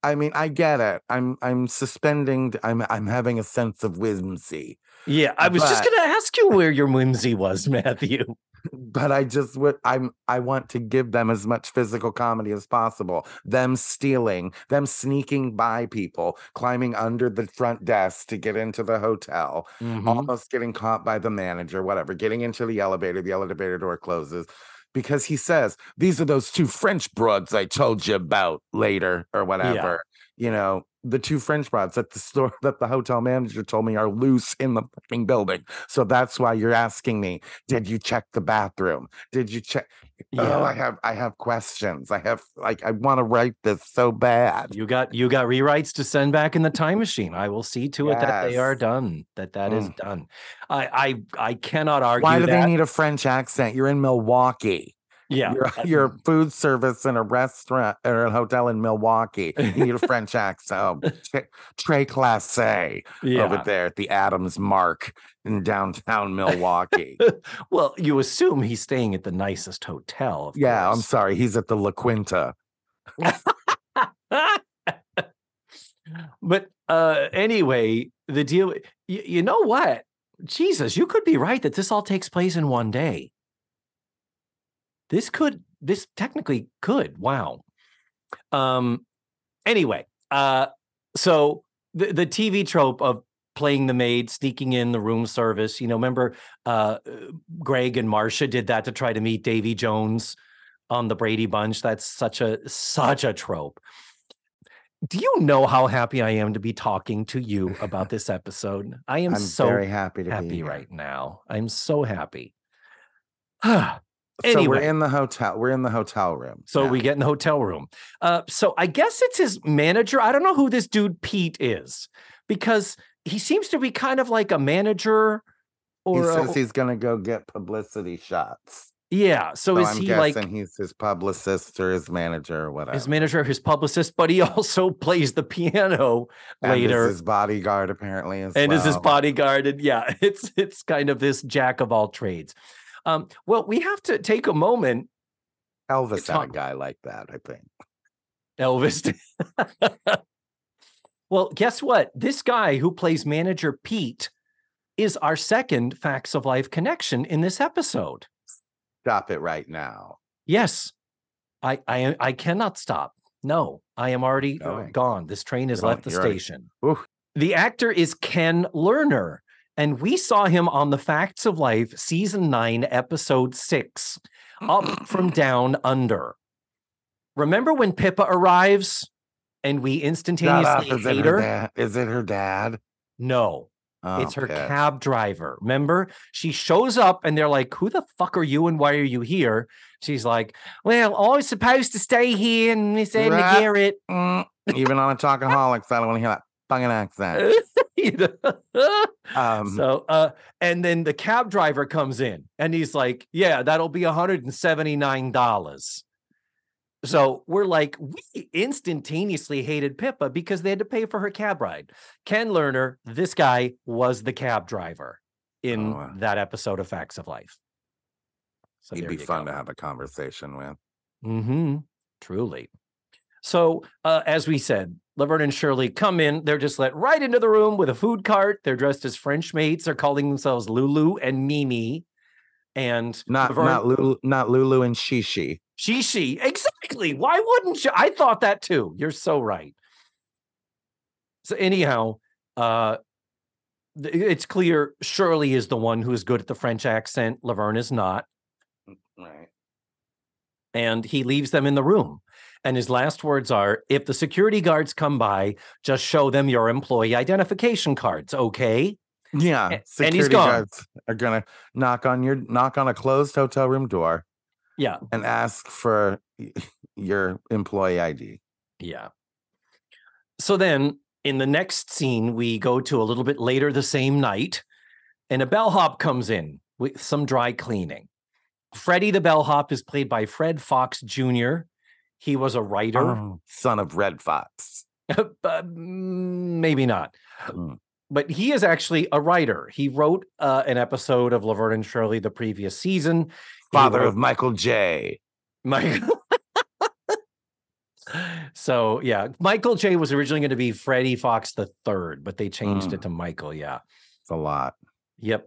I mean, I get it. I'm I'm suspending. I'm I'm having a sense of whimsy. Yeah, I was but, just going to ask you where your whimsy was, Matthew. But I just would. I'm. I want to give them as much physical comedy as possible. Them stealing, them sneaking by people, climbing under the front desk to get into the hotel, mm-hmm. almost getting caught by the manager, whatever. Getting into the elevator. The elevator door closes. Because he says, these are those two French broads I told you about later or whatever. Yeah. You know, the two French broads at the store that the hotel manager told me are loose in the fucking building. So that's why you're asking me, did you check the bathroom? Did you check? Yeah. Oh, I have I have questions. I have like I want to write this so bad. You got you got rewrites to send back in the time machine. I will see to yes. it that they are done. That that mm. is done. I, I I cannot argue. Why do that. They need a French accent? You're in Milwaukee. Yeah, your, your food service in a restaurant or a hotel in Milwaukee. You need a French accent. Oh, Très classé yeah. over there at the Adams Mark in downtown Milwaukee. Well, you assume he's staying at the nicest hotel. Of yeah, course. I'm sorry. He's at the La Quinta. But uh, anyway, the deal, you, you know what? Jesus, you could be right that this all takes place in one day. This could, this technically could, wow. Um, anyway, uh, so the, the T V trope of playing the maid, sneaking in the room service, you know, remember uh, Greg and Marcia did that to try to meet Davy Jones on the Brady Bunch. That's such a such a trope. Do you know how happy I am to be talking to you about this episode? I am I'm so very happy to happy be here. Right now. I'm so happy. Anyway, so we're in the hotel. We're in the hotel room. So yeah. we get in the hotel room. Uh, so I guess it's his manager. I don't know who this dude Pete is, because he seems to be kind of like a manager. Or he says a, he's going to go get publicity shots. Yeah. So, so is I'm he like he's his publicist or his manager or whatever? His manager, his publicist, but he also plays the piano and later. Is his bodyguard apparently, as and well. is his bodyguard, and yeah, it's it's kind of this jack of all trades. Um, well, we have to take a moment. Elvis had a guy like that, I think. Elvis. Well, guess what? This guy who plays manager Pete is our second Facts of Life connection in this episode. Stop it right now. Yes. I I, I cannot stop. No, I am already Going. gone. This train has Going. left the You're station. Already... The actor is Ken Lerner, and we saw him on The Facts of Life, Season nine, Episode six, Up From Down Under. Remember when Pippa arrives and we instantaneously is hate her? her? Is it her dad? No. Oh, it's her pitch. cab driver. Remember, she shows up and they're like, who the fuck are you and why are you here? She's like, well, I was supposed to stay here and Miss Edna right. Garrett. Mm. Even on a Talkaholics, I don't want to hear that fucking accent. um, so, uh, and then the cab driver comes in and he's like, yeah, that'll be one hundred seventy-nine dollars. So we're like, we instantaneously hated Pippa because they had to pay for her cab ride. Ken Lerner, this guy, was the cab driver in oh, wow. that episode of Facts of Life. So he'd be fun go. to have a conversation with. Mm-hmm. Truly. So uh, as we said, Laverne and Shirley come in. They're just let right into the room with a food cart. They're dressed as French maids. They're calling themselves Lulu and Mimi. And not Laverne, not Lulu, not Lulu and Shishi. Shishi, exactly. Why wouldn't you? I thought that too. You're so right. So anyhow, uh, it's clear Shirley is the one who is good at the French accent. Laverne is not. Right. And he leaves them in the room. And his last words are, if the security guards come by, just show them your employee identification cards, okay? Yeah, and, security and he's gone. guards are going to knock on your knock on a closed hotel room door. Yeah. And ask for your employee I D. Yeah. So then in the next scene, we go to a little bit later the same night, and a bellhop comes in with some dry cleaning. Freddie the bellhop is played by Fred Fox Junior He was a writer. Oh, son of Red Fox. uh, maybe not. Mm. But he is actually a writer. He wrote uh, an episode of Laverne and Shirley the previous season. Father wrote, of Michael J. Michael. So, yeah, Michael J was originally going to be Freddie Fox the third, but they changed mm. it to Michael. Yeah. It's a lot. Yep.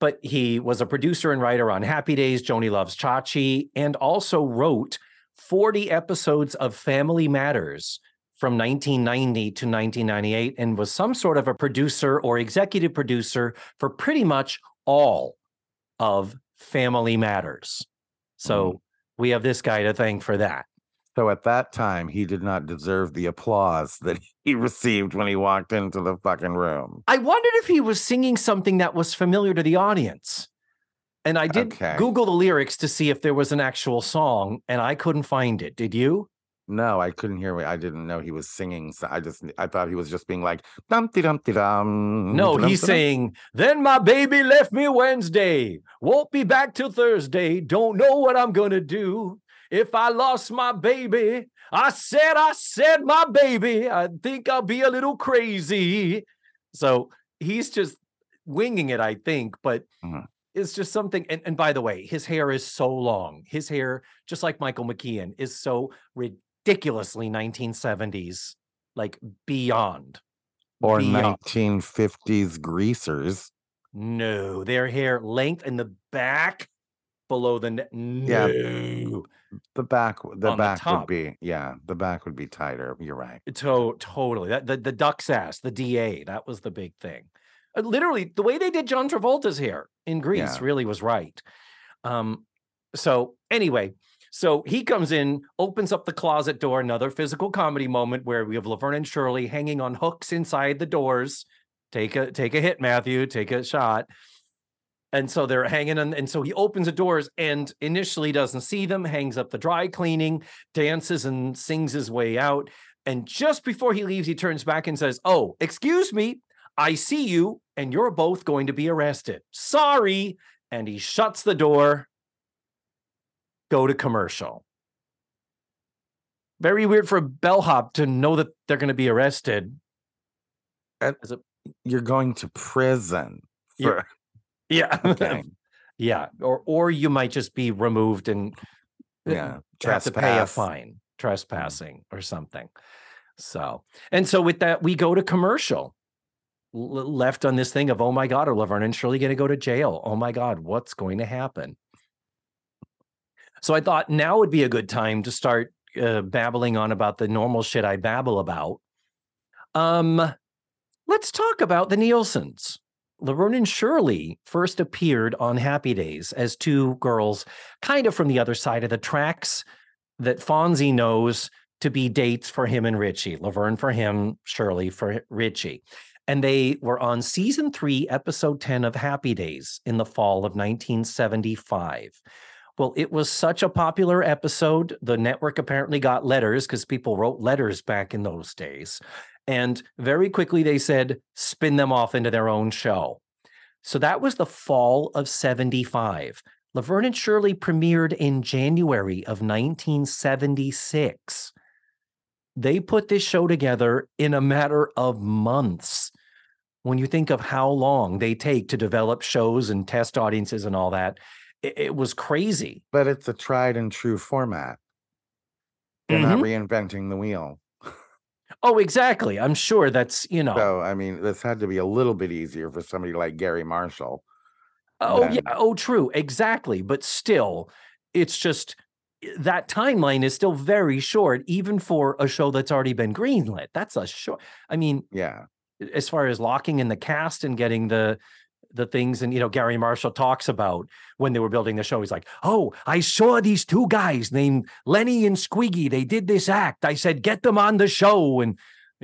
But he was a producer and writer on Happy Days, Joni Loves Chachi, and also wrote forty episodes of Family Matters from nineteen ninety to nineteen ninety-eight, and was some sort of a producer or executive producer for pretty much all of Family Matters. So mm. we have this guy to thank for that. So at that time, he did not deserve the applause that he received when he walked into the fucking room. I wondered if he was singing something that was familiar to the audience. And I did okay. Google the lyrics to see if there was an actual song, and I couldn't find it. Did you? No, I couldn't hear it. I didn't know he was singing. So I just, I thought he was just being like, dum-de-dum-de-dum. No, he's saying, then my baby left me Wednesday. Won't be back till Thursday. Don't know what I'm going to do. If I lost my baby, I said, I said, my baby, I think I'll be a little crazy. So he's just winging it, I think, but mm-hmm. it's just something. And, and by the way, his hair is so long. His hair, just like Michael McKean, is so ridiculous. Ridiculously nineteen seventies, like beyond. Or beyond. nineteen fifties greasers. No, their hair length in the back, below the neck. No. Yeah. The back, the back would be, yeah, the back would be tighter. You're right. To- totally. That, the, the duck's ass, the D A, that was the big thing. Literally, the way they did John Travolta's hair in Greece yeah. really was right. Um, so anyway, so he comes in, opens up the closet door, another physical comedy moment where we have Laverne and Shirley hanging on hooks inside the doors. Take a take a hit, Matthew, take a shot. And so they're hanging on. And so he opens the doors and initially doesn't see them, hangs up the dry cleaning, dances and sings his way out. And just before he leaves, he turns back and says, "Oh, excuse me, I see you, and you're both going to be arrested. Sorry." And he shuts the door. Go to commercial. Very weird for a bellhop to know that they're going to be arrested. And a, you're going to prison. For... Yeah. Yeah. Okay. Yeah. Or or you might just be removed and yeah. have to pay a fine. Trespassing or something. So, and so with that, we go to commercial. Left on this thing of, oh my God, are Laverne and Shirley going to go to jail? Oh my God, what's going to happen? So I thought now would be a good time to start uh, babbling on about the normal shit I babble about. Um, let's talk about the Nielsens. Laverne and Shirley first appeared on Happy Days as two girls kind of from the other side of the tracks that Fonzie knows to be dates for him and Richie. Laverne for him, Shirley for Richie. And they were on season three, episode ten of Happy Days in the fall of nineteen seventy-five. Well, it was such a popular episode. The network apparently got letters because people wrote letters back in those days. And very quickly, they said, spin them off into their own show. So that was the fall of seventy-five. Laverne and Shirley premiered in January of nineteen seventy-six. They put this show together in a matter of months. When you think of how long they take to develop shows and test audiences and all that, it, it was crazy. But it's a tried and true format. They're mm-hmm. not reinventing the wheel. Oh, exactly. I'm sure that's, you know. So, I mean, this had to be a little bit easier for somebody like Garry Marshall. Oh, than... yeah. Oh, true. Exactly. But still, it's just... that timeline is still very short, even for a show that's already been greenlit. That's a short. I mean, yeah. As far as locking in the cast and getting the the things, and you know, Garry Marshall talks about when they were building the show. He's like, "Oh, I saw these two guys named Lenny and Squiggy. They did this act. I said, get them on the show, and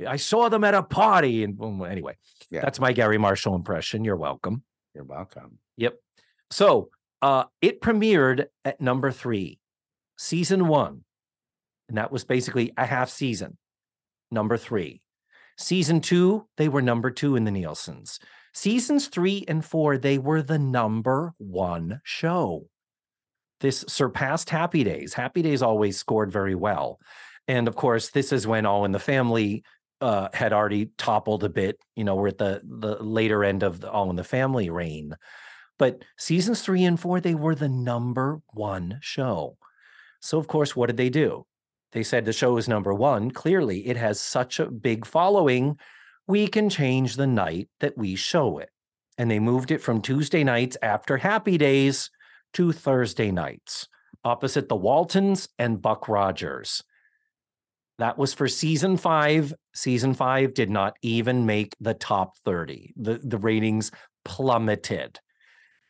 I saw them at a party." And well, anyway, yeah. That's my Garry Marshall impression. You're welcome. You're welcome. Yep. So uh, it premiered at number three. Season one, and that was basically a half season, number three. Season two, they were number two in the Nielsens. Seasons three and four, they were the number one show. This surpassed Happy Days. Happy Days always scored very well. And of course, this is when All in the Family uh, had already toppled a bit. You know, we're at the, the later end of the All in the Family reign. But seasons three and four, they were the number one show. So, of course, what did they do? They said the show is number one. Clearly, it has such a big following. We can change the night that we show it. And they moved it from Tuesday nights after Happy Days to Thursday nights, opposite the Waltons and Buck Rogers. That was for season five. Season five did not even make the top thirty. The, the ratings plummeted.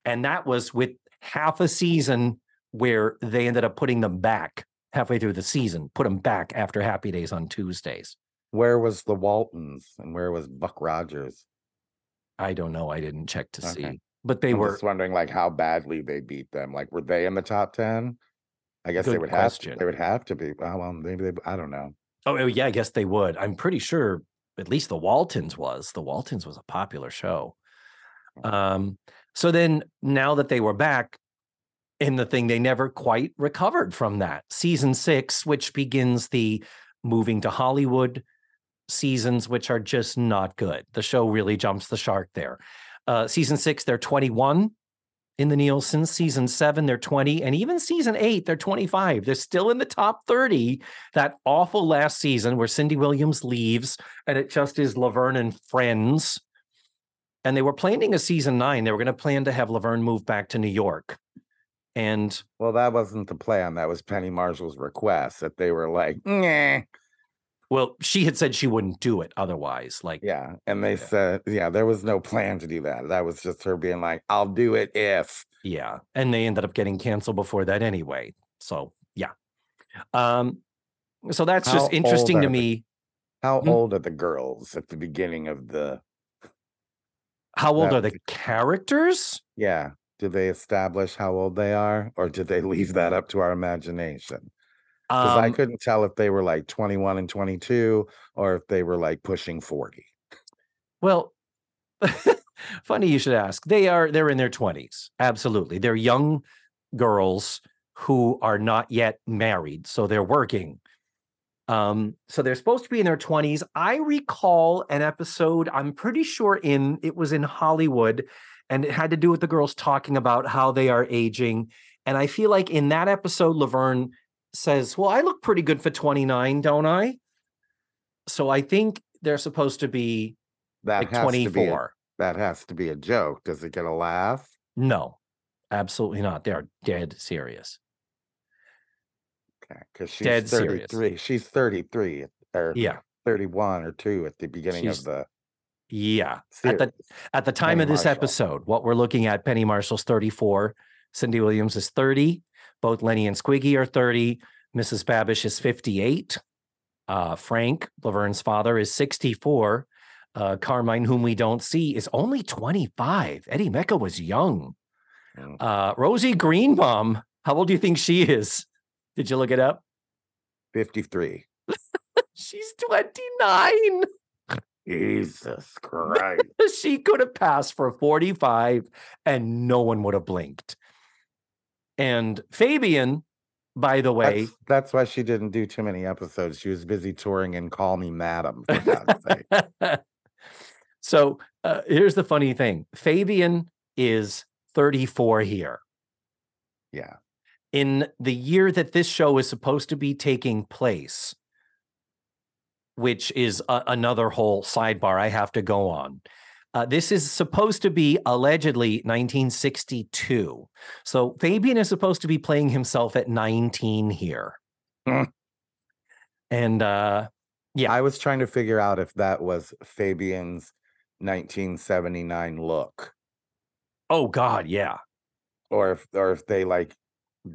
And that was with half a season where they ended up putting them back halfway through the season, put them back after Happy Days on Tuesdays. Where was the Waltons and where was Buck Rogers? I don't know. I didn't check to okay. see, but they I'm were just wondering like how badly they beat them. Like, were they in the top ten? I guess Good they would question. have to, they would have to be. Oh, well, maybe they, I don't know. Oh yeah, I guess they would. I'm pretty sure at least the Waltons was, the Waltons was a popular show. Um, so then now that they were back, in the thing, they never quite recovered from that. Season six, which begins the moving to Hollywood seasons, which are just not good. The show really jumps the shark there. Uh, season six, they're twenty-one in the Nielsen. Season seven, they're twenty. And even season eight, they're twenty-five. They're still in the top thirty. That awful last season where Cindy Williams leaves and it just is Laverne and friends. And they were planning a season nine. They were going to plan to have Laverne move back to New York. And well, that wasn't the plan. That was Penny Marshall's request, that they were like, nah. Well, she had said she wouldn't do it otherwise. Like, yeah. And they yeah. said, yeah, there was no plan to do that. That was just her being like, I'll do it if. Yeah. And they ended up getting canceled before that anyway. So, yeah. Um, so that's just interesting to me. How old are the girls at the beginning of the... How old are the characters? Yeah. Do they establish how old they are, or did they leave that up to our imagination? Because um, I couldn't tell if they were like twenty-one and twenty-two, or if they were like pushing forty. Well, funny you should ask. They are, they're in their twenties. Absolutely. They're young girls who are not yet married, so they're working. Um, so they're supposed to be in their twenties. I recall an episode, I'm pretty sure in, it was in Hollywood, and it had to do with the girls talking about how they are aging. And I feel like in that episode, Laverne says, well, I look pretty good for twenty-nine, don't I? So I think they're supposed to be that like has twenty-four. To be a, that has to be a joke. Does it get a laugh? No, absolutely not. They're dead serious. Okay, because she's dead thirty-three. Serious. She's thirty-three or yeah. thirty-one or two at the beginning she's, of the yeah. Serious. At the at the time Penny of this Marshall. Episode, what we're looking at, Penny Marshall's thirty-four, Cindy Williams is thirty. Both Lenny and Squiggy are thirty. Missus Babish is fifty-eight. Uh, Frank, Laverne's father, is sixty-four. Uh, Carmine, whom we don't see, is only twenty-five. Eddie Mecca was young. Uh, Rosie Greenbaum, how old do you think she is? Did you look it up? fifty-three. She's twenty-nine. Jesus Christ. She could have passed for forty-five and no one would have blinked. And Fabian, by the way... That's, that's why she didn't do too many episodes. She was busy touring in Call Me Madam, for God's sake. So uh, here's the funny thing. Fabian is thirty-four here. Yeah. In the year that this show is supposed to be taking place, which is a, another whole sidebar I have to go on. Uh, this is supposed to be allegedly nineteen sixty-two. So Fabian is supposed to be playing himself at nineteen here. Mm. And uh, yeah, I was trying to figure out if that was Fabian's nineteen seventy-nine look. Oh, God. Yeah. Or if or if they like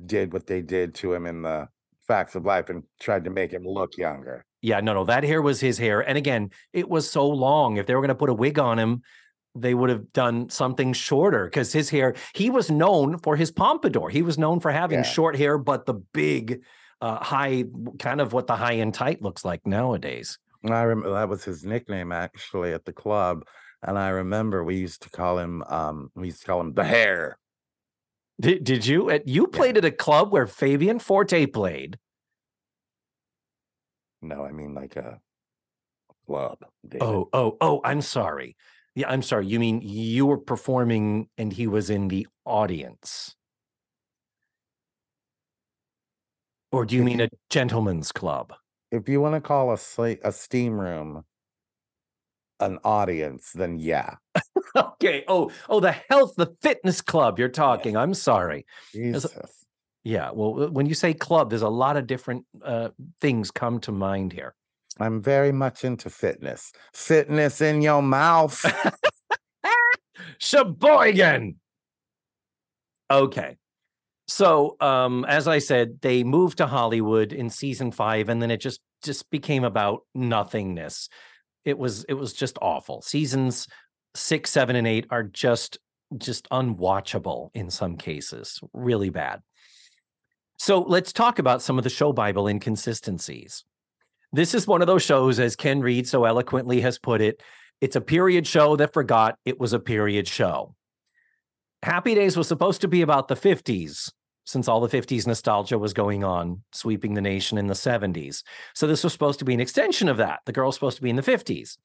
did what they did to him in The Facts of Life and tried to make him look younger. Yeah, no, no, that hair was his hair. And again, it was so long. If they were going to put a wig on him, they would have done something shorter because his hair, he was known for his pompadour. He was known for having yeah. short hair, but the big, uh, high, kind of what the high and tight looks like nowadays. I remember that was his nickname actually at the club. And I remember we used to call him, um, we used to call him the hair. Did, did you? You played yeah. at a club where Fabian Forte played. No, I mean like a club. David. Oh, oh, oh, I'm sorry. Yeah, I'm sorry. You mean you were performing and he was in the audience? Or do you mean a gentleman's club? If you want to call a, sl- a steam room an audience, then yeah. Okay. Oh, oh, the health, the fitness club you're talking. Yeah. I'm sorry. Jesus. Yeah, well, when you say club, there's a lot of different uh, things come to mind here. I'm very much into fitness. Fitness in your mouth. Sheboygan. Okay. So, um, as I said, they moved to Hollywood in season five, and then it just, just became about nothingness. It was it was just awful. Seasons six, seven, and eight are just just unwatchable in some cases. Really bad. So let's talk about some of the show Bible inconsistencies. This is one of those shows, as Ken Reed so eloquently has put it, it's a period show that forgot it was a period show. Happy Days was supposed to be about the fifties, since all the fifties nostalgia was going on, sweeping the nation in the seventies. So this was supposed to be an extension of that. The girl's supposed to be in the fifties.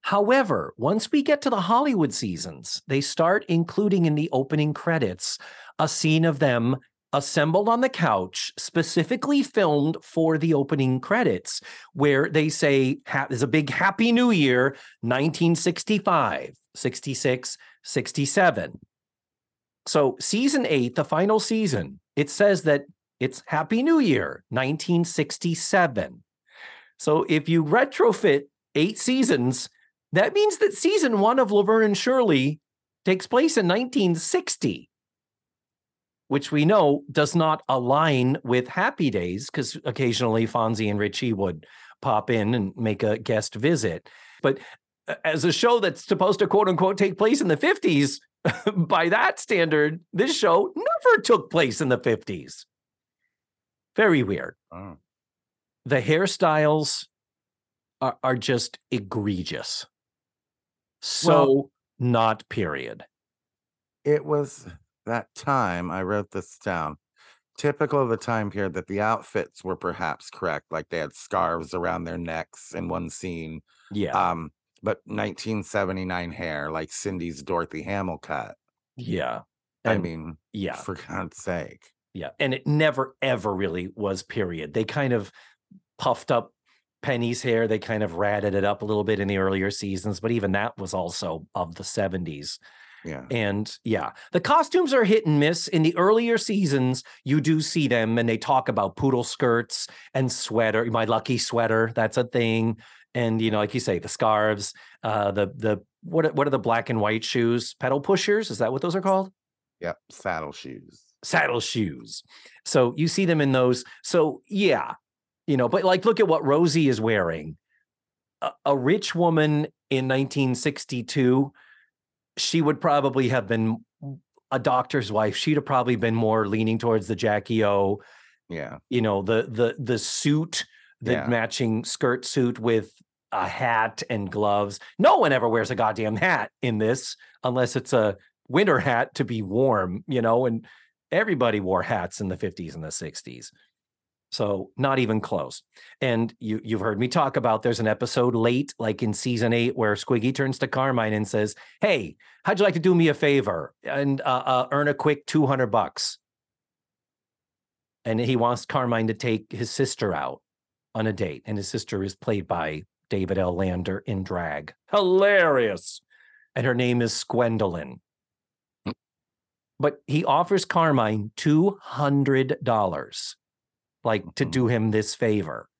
However, once we get to the Hollywood seasons, they start including in the opening credits a scene of them assembled on the couch, specifically filmed for the opening credits, where they say there's a big Happy New Year, nineteen sixty-five, sixty-six, sixty-seven. So season eight, the final season, it says that it's Happy New Year, nineteen sixty-seven. So if you retrofit eight seasons, that means that season one of Laverne and Shirley takes place in nineteen sixty, which we know does not align with Happy Days, because occasionally Fonzie and Richie would pop in and make a guest visit. But as a show that's supposed to, quote unquote, take place in the fifties, by that standard, this show never took place in the fifties. Very weird. Oh. The hairstyles are, are just egregious. So well, not period. It was that time, I wrote this down, typical of the time period that the outfits were perhaps correct. Like they had scarves around their necks in one scene. Yeah. Um, but nineteen seventy-nine hair, like Cindy's Dorothy Hamill cut. Yeah. And, I mean, yeah, for God's sake. Yeah. And it never, ever really was period. They kind of puffed up Penny's hair. They kind of ratted it up a little bit in the earlier seasons, but even that was also of the seventies. Yeah. And yeah, the costumes are hit and miss. In the earlier seasons, you do see them and they talk about poodle skirts and sweater. My lucky sweater. That's a thing. And, you know, like you say, the scarves, uh, the, the, what, what are the black and white shoes? Pedal pushers? Is that what those are called? Yep. Saddle shoes. Saddle shoes. So you see them in those. So yeah, you know, but like, look at what Rosie is wearing. A, a rich woman in nineteen sixty-two, she would probably have been a doctor's wife. She'd have probably been more leaning towards the Jackie O. Yeah. You know, the, the, the suit, the yeah. matching skirt suit with a hat and gloves. No one ever wears a goddamn hat in this unless it's a winter hat to be warm, you know, and everybody wore hats in the fifties and the sixties. So not even close. And you, you've heard me talk about, there's an episode late, like in season eight, where Squiggy turns to Carmine and says, hey, how'd you like to do me a favor and uh, uh, earn a quick two hundred bucks? And he wants Carmine to take his sister out on a date. And his sister is played by David L. Lander in drag. Hilarious. And her name is Gwendolyn. But he offers Carmine two hundred dollars, like mm-hmm. to do him this favor,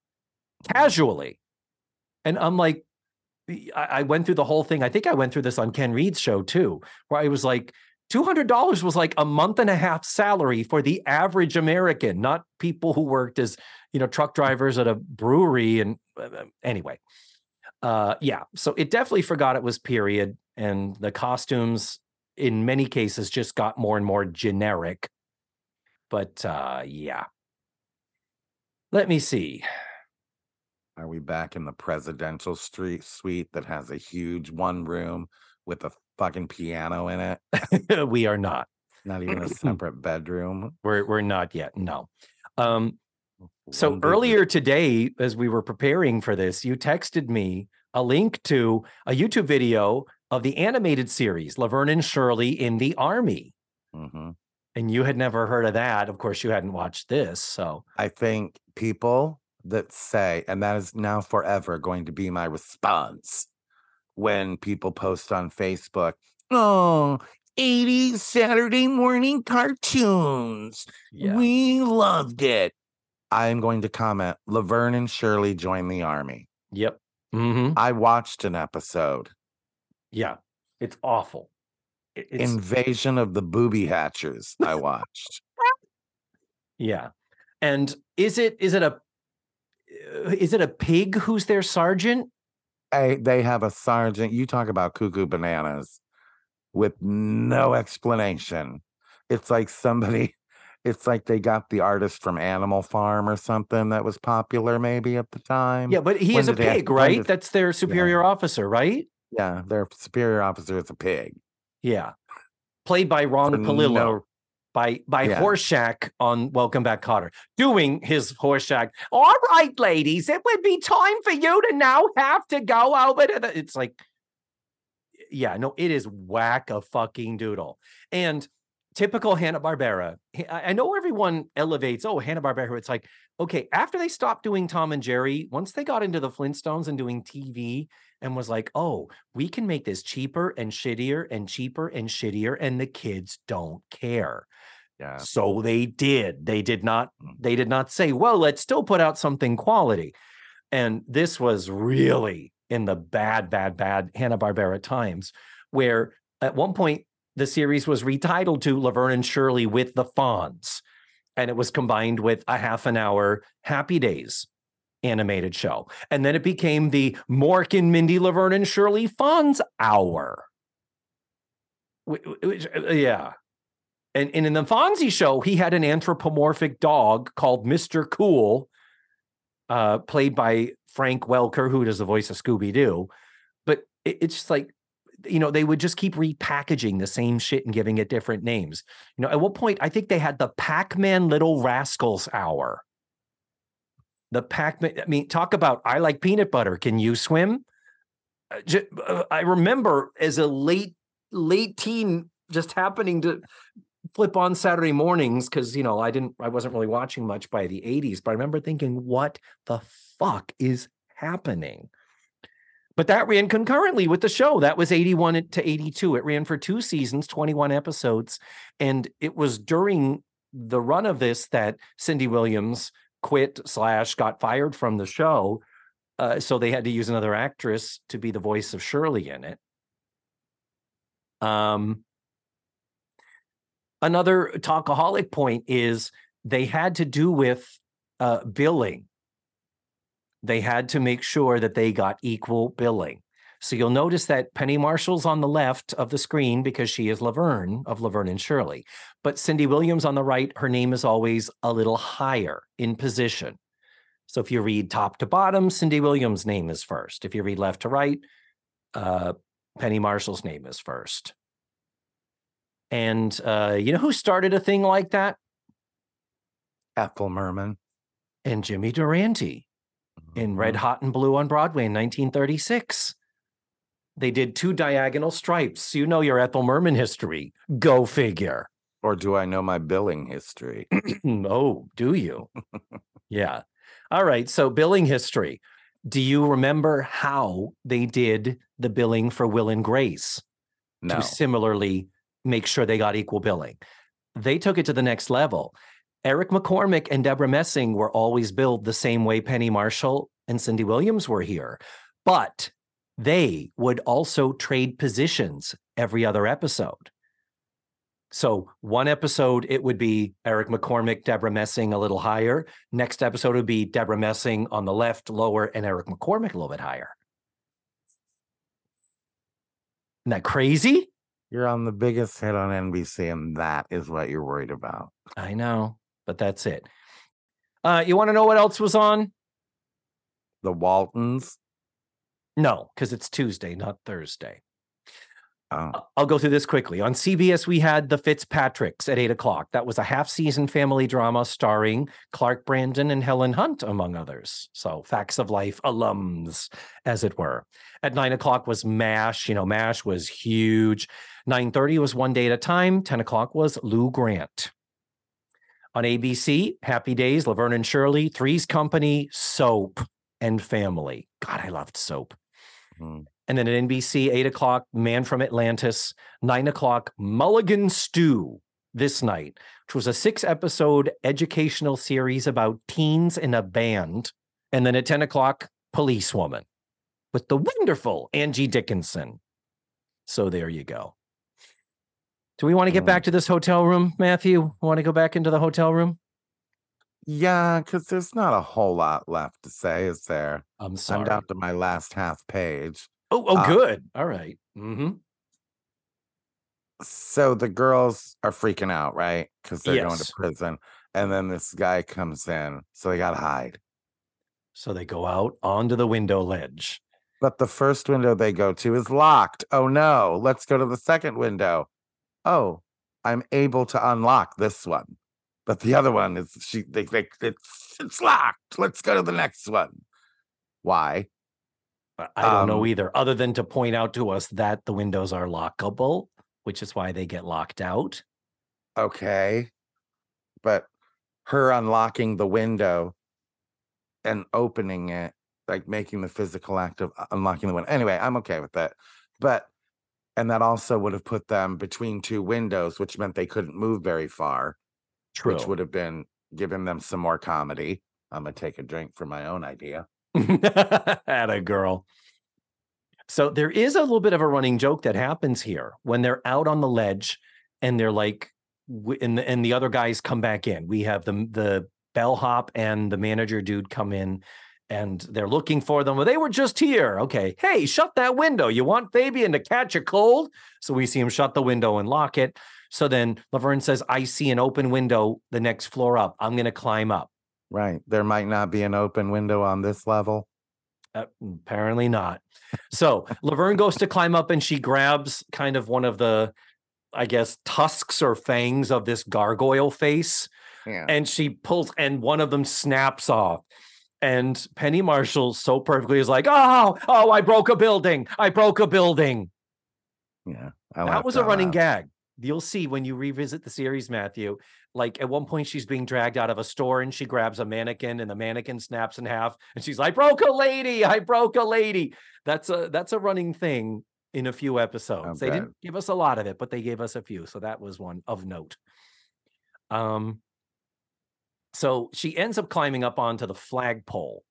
casually. And I'm like, I, I went through the whole thing. I think I went through this on Ken Reed's show too, where I was like, two hundred dollars was like a month and a half salary for the average American, not people who worked as, you know, truck drivers at a brewery. And uh, anyway, uh, yeah, so it definitely forgot it was period. And the costumes in many cases just got more and more generic. But uh, yeah, let me see. Are we back in the presidential street suite that has a huge one room with a fucking piano in it? We are not. Not even a separate bedroom. We're we're not yet. No. Um, so earlier today, as we were preparing for this, you texted me a link to a YouTube video of the animated series Laverne and Shirley in the Army. Mm-hmm. And you had never heard of that. Of course, you hadn't watched this. So I think people that say, and that is now forever going to be my response, when people post on Facebook, oh, eighties Saturday morning cartoons. Yeah. We loved it. I'm going to comment, Laverne and Shirley join the Army. Yep. Mm-hmm. I watched an episode. Yeah, it's awful. It's... Invasion of the Booby Hatchers, I watched. Yeah. And is it is it a is it a pig who's their sergeant? I, they have a sergeant. You talk about cuckoo bananas with no explanation. It's like somebody, it's like they got the artist from Animal Farm or something that was popular maybe at the time. Yeah, but he when is a pig, have, right? Did, That's their superior yeah. officer, right? Yeah, their superior officer is a pig. Yeah. Played by Ron Palillo, no. by, by yeah. Horshack on Welcome Back, Kotter, doing his Horshack. All right, ladies, it would be time for you to now have to go over to the... It's like, yeah, no, it is whack a fucking doodle. And Typical Hanna-Barbera. I know everyone elevates, oh, Hanna-Barbera. It's like, okay, after they stopped doing Tom and Jerry, once they got into the Flintstones and doing T V and was like, oh, we can make this cheaper and shittier and cheaper and shittier, and the kids don't care. Yeah. So they did. They did not, they did not say, well, let's still put out something quality. And this was really in the bad, bad, bad Hanna-Barbera times, where at one point, the series was retitled to Laverne and Shirley with the Fonz, and it was combined with a half an hour Happy Days animated show. And then it became the Mork and Mindy, Laverne and Shirley Fonz Hour. Which, yeah. And, and in the Fonzie show, he had an anthropomorphic dog called Mister Cool, uh, played by Frank Welker, who does the voice of Scooby-Doo. But it, it's just like, you know, they would just keep repackaging the same shit and giving it different names. You know, at one point, I think they had the Pac-Man Little Rascals Hour. The Pac-Man, I mean, talk about, I like peanut butter. Can you swim? I remember as a late, late teen just happening to flip on Saturday mornings because, you know, I didn't, I wasn't really watching much by the eighties, but I remember thinking, what the fuck is happening? But that ran concurrently with the show. That was eighty-one to eighty-two. It ran for two seasons, twenty-one episodes. And it was during the run of this that Cindy Williams quit slash got fired from the show. Uh, so they had to use another actress to be the voice of Shirley in it. Um, another talkaholic point is they had to do with uh, billing. They had to make sure that they got equal billing. So you'll notice that Penny Marshall's on the left of the screen because she is Laverne of Laverne and Shirley. But Cindy Williams on the right, her name is always a little higher in position. So if you read top to bottom, Cindy Williams' name is first. If you read left to right, uh, Penny Marshall's name is first. And uh, you know who started a thing like that? Ethel Merman. And Jimmy Durante. In Red Hot and Blue on Broadway in nineteen thirty-six. They did two diagonal stripes. You know your Ethel Merman history. Go figure. Or do I know my billing history? Oh, do you? Yeah. All right. So billing history. Do you remember how they did the billing for Will and Grace? No. To similarly make sure they got equal billing? They took it to the next level. Eric McCormack and Deborah Messing were always billed the same way Penny Marshall and Cindy Williams were here, but they would also trade positions every other episode. So one episode, it would be Eric McCormack, Deborah Messing a little higher. Next episode would be Deborah Messing on the left, lower, and Eric McCormack a little bit higher. Isn't that crazy? You're on the biggest hit on N B C, and that is what you're worried about. I know. But that's it. Uh, you want to know what else was on? The Waltons? No, because it's Tuesday, not Thursday. Oh. I'll go through this quickly. On C B S, we had The Fitzpatricks at eight o'clock. That was a half-season family drama starring Clark Brandon and Helen Hunt, among others. So Facts of Life alums, as it were. At nine o'clock was MASH. You know, MASH was huge. nine thirty was One Day at a Time. ten o'clock was Lou Grant. On A B C, Happy Days, Laverne and Shirley, Three's Company, Soap, and Family. God, I loved Soap. Mm. And then at N B C, eight o'clock, Man from Atlantis, nine o'clock, Mulligan Stew this night, which was a six-episode educational series about teens in a band. And then at ten o'clock, Policewoman with the wonderful Angie Dickinson. So there you go. Do we want to get back to this hotel room, Matthew? Want to go back into the hotel room? Yeah, because there's not a whole lot left to say, is there? I'm sorry. I'm down to my last half page. Oh, oh, good. Um, All right. Mm-hmm. So the girls are freaking out, right? Because they're yes. going to prison. And then this guy comes in. So they got to hide. So they go out onto the window ledge. But the first window they go to is locked. Oh, no. Let's go to the second window. Oh, I'm able to unlock this one. But the other one is, she. They, they, it's, it's locked. Let's go to the next one. Why? I don't um, know either, other than to point out to us that the windows are lockable, which is why they get locked out. okay, but her unlocking the window and opening it, like making the physical act of unlocking the window. Anyway, I'm okay with that. But, and that also would have put them between two windows, which meant they couldn't move very far. True. Which would have been giving them some more comedy. I'm going to take a drink for my own idea. Atta girl. So there is a little bit of a running joke that happens here when they're out on the ledge and they're like, and the, and the other guys come back in. We have the, the bellhop and the manager dude come in and they're looking for them. Well, they were just here. Okay. Hey, shut that window. You want Fabian to catch a cold? So we see him shut the window and lock it. So then Laverne says, I see an open window the next floor up. I'm going to climb up. Right. There might not be an open window on this level. Uh, apparently not. So Laverne goes to climb up and she grabs kind of one of the, I guess, tusks or fangs of this gargoyle face. Yeah. And she pulls and one of them snaps off. And Penny Marshall so perfectly is like, oh, oh, I broke a building. I broke a building. Yeah. I that was that a running out. gag. You'll see when you revisit the series, Matthew, like at one point she's being dragged out of a store and she grabs a mannequin and the mannequin snaps in half and she's like, I broke a lady. I broke a lady. That's a that's a running thing in a few episodes. Okay. They didn't give us a lot of it, but they gave us a few. So that was one of note. Um. So she ends up climbing up onto the flagpole.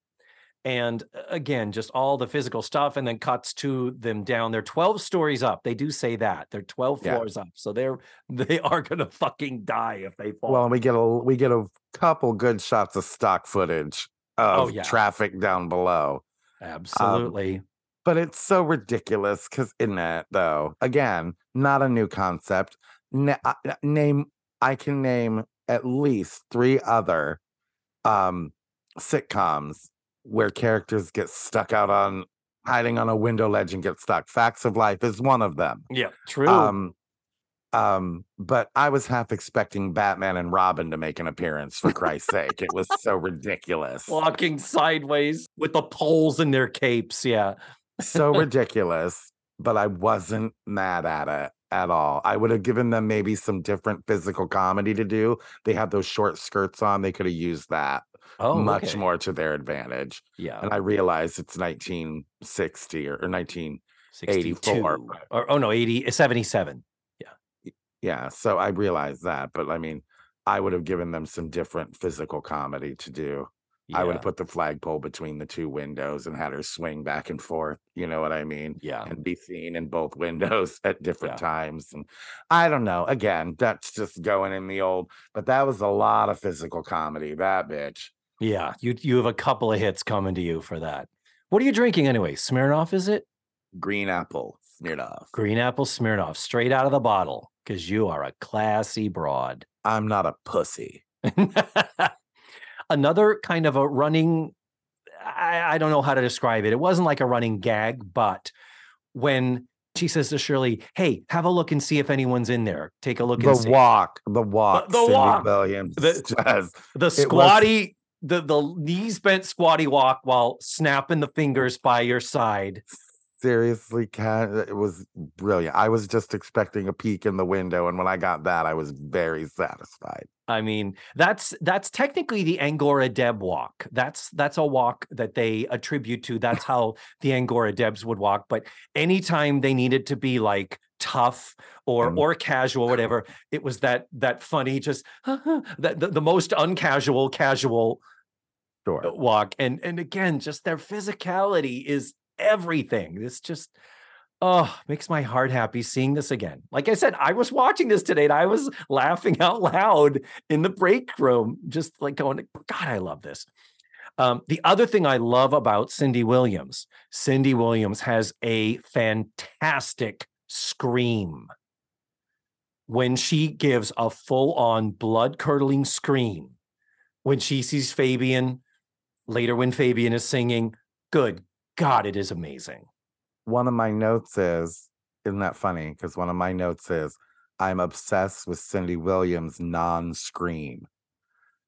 And again, just all the physical stuff and then cuts to them down. They're twelve stories up. They do say that. They're twelve yeah. floors up. So they're they are going to fucking die if they fall. Well, and we get a we get a couple good shots of stock footage of oh, yeah. traffic down below. Absolutely. Um, but it's so ridiculous because in that, though, again, not a new concept. Na- name I can name at least three other um, sitcoms where characters get stuck out on hiding on a window ledge and get stuck. Facts of Life is one of them. Yeah, true. Um, um, but I was half expecting Batman and Robin to make an appearance, for Christ's sake. It was so ridiculous. Walking sideways with the poles in their capes. Yeah. So ridiculous, but I wasn't mad at it at all. I would have given them maybe some different physical comedy to do. They had those short skirts on. They could have used that. Oh, much okay. more to their advantage. Yeah. And I realize it's nineteen sixty or, or nineteen eighty-four. Or, oh, no, eighty, seventy-seven. Yeah. Yeah. So I realize that. But I mean, I would have given them some different physical comedy to do. Yeah. I would have put the flagpole between the two windows and had her swing back and forth. You know what I mean? Yeah. And be seen in both windows at different yeah. times. And I don't know. Again, that's just going in the old, but that was a lot of physical comedy, that bitch. Yeah, you you have a couple of hits coming to you for that. What are you drinking anyway? Smirnoff, is it? Green apple Smirnoff. Green apple Smirnoff, straight out of the bottle, because you are a classy broad. I'm not a pussy. Another kind of a running, I, I don't know how to describe it. It wasn't like a running gag, but when she says to Shirley, hey, have a look and see if anyone's in there. Take a look the and see. Walk, the walk, the, the Cindy walk. Williams the, the squatty... Was- The the knees bent squatty walk while snapping the fingers by your side. Seriously, Kat, it was brilliant. I was just expecting a peek in the window, and when I got that, I was very satisfied. I mean, that's that's technically the Angora Deb walk. That's that's a walk that they attribute to. That's how the Angora Debs would walk. But anytime they needed to be like tough or or casual, whatever, it was that that funny, just that the, the most uncasual casual sure. walk. And and again, just their physicality is everything. This just oh makes my heart happy seeing this again. Like I said, I was watching this today and I was laughing out loud in the break room, just like going, God, I love this. Um, the other thing I love about Cindy Williams, Cindy Williams has a fantastic scream. When she gives a full-on blood-curdling scream, when she sees Fabian, later when Fabian is singing, good God, it is amazing. One of my notes is, isn't that funny? Because one of my notes is, I'm obsessed with Cindy Williams' non-scream.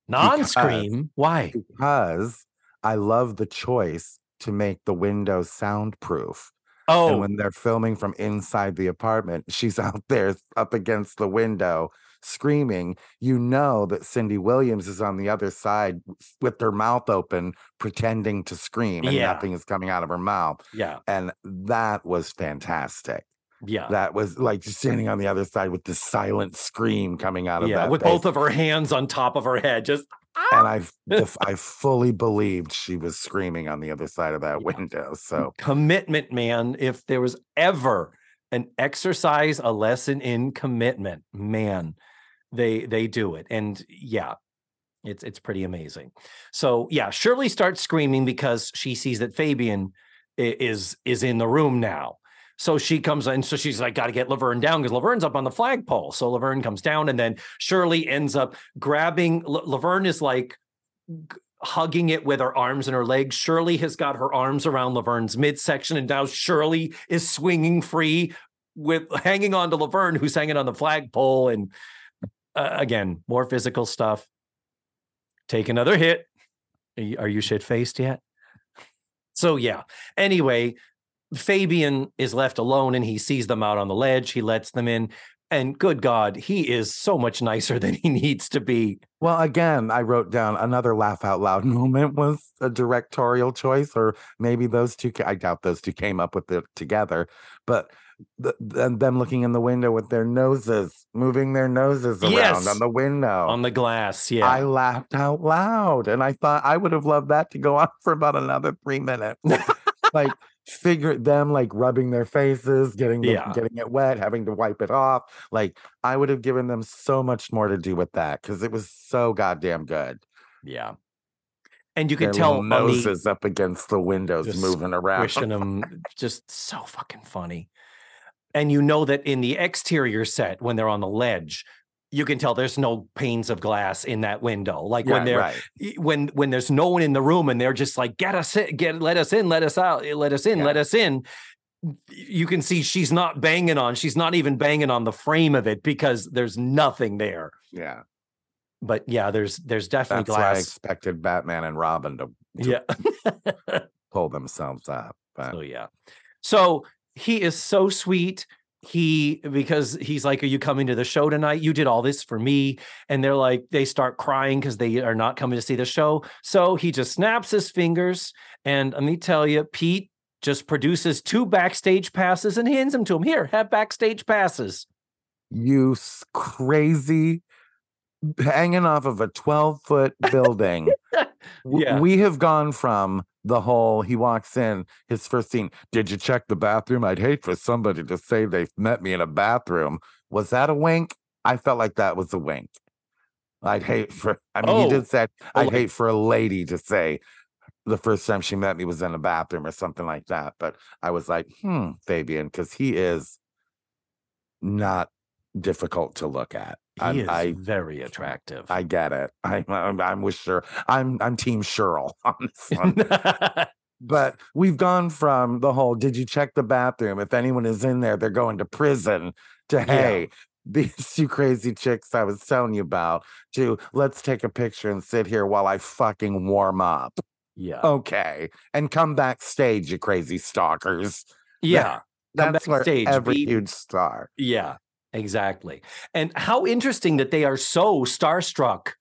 Non-scream? Because, why? Because I love the choice to make the window soundproof. Oh. And when they're filming from inside the apartment, she's out there up against the window screaming, you know that Cindy Williams is on the other side with her mouth open, pretending to scream, and yeah. nothing is coming out of her mouth. Yeah. And that was fantastic. Yeah. That was like just standing on the other side with this silent scream coming out of yeah, that with face. Both of her hands on top of her head, just ah! And I if I fully believed she was screaming on the other side of that yeah. window. So commitment, man. If there was ever an exercise, a lesson in commitment, man, they they do it. And yeah, it's it's pretty amazing. So yeah, Shirley starts screaming because she sees that Fabian is is in the room now. So she comes in, so she's like, got to get Laverne down because Laverne's up on the flagpole. So Laverne comes down, and then Shirley ends up grabbing, La- Laverne is like g- hugging it with her arms and her legs. Shirley has got her arms around Laverne's midsection, and now Shirley is swinging free with hanging on to Laverne, who's hanging on the flagpole. And uh, again, more physical stuff. Take another hit. Are you, are you shit-faced yet? So yeah, anyway, Fabian is left alone, and he sees them out on the ledge. He lets them in, and good God, he is so much nicer than he needs to be. Well, again, I wrote down another laugh out loud moment was a directorial choice, or maybe those two, I doubt those two came up with it together, but the, them looking in the window with their noses, moving their noses around yes. on the window. On the glass, yeah. I laughed out loud, and I thought I would have loved that to go on for about another three minutes. Like, figure them like rubbing their faces, getting them, yeah. getting it wet, having to wipe it off. Like, I would have given them so much more to do with that because it was so goddamn good. Yeah, and you could tell noses up against the windows, moving around, wishing them, just so fucking funny. And you know that in the exterior set, when they're on the ledge, you can tell there's no panes of glass in that window. Like yeah, when they're right. when when there's no one in the room and they're just like, get us in, get let us in, let us out, let us in, yeah. let us in. You can see she's not banging on, she's not even banging on the frame of it because there's nothing there. Yeah. But yeah, there's there's definitely That's glass. Why I expected Batman and Robin to, to yeah. pull themselves up. But. So yeah. So he is so sweet. He, because he's like, are you coming to the show tonight? You did all this for me. And they're like, they start crying because they are not coming to see the show. So he just snaps his fingers. And let me tell you, Pete just produces two backstage passes and hands them to him. Here, have backstage passes. You crazy, hanging off of a twelve-foot building. Yeah. We have gone from the whole, he walks in, his first scene, did you check the bathroom? I'd hate for somebody to say they met me in a bathroom. Was that a wink? I felt like that was a wink. I'd hate for, I mean, oh. he did say, I'd oh. hate for a lady to say the first time she met me was in a bathroom or something like that. But I was like, hmm, Fabian, because he is not difficult to look at. He I'm, is I, very attractive. I get it. I, I'm, I'm with Shirley. I'm, I'm Team Shirley on this one. But we've gone from the whole, did you check the bathroom? If anyone is in there, they're going to prison, to, hey, yeah. these two crazy chicks I was telling you about, to let's take a picture and sit here while I fucking warm up. Yeah. Okay. And come backstage, you crazy stalkers. Yeah. That, that's where every be, huge star. Yeah. Exactly. And how interesting that they are so starstruck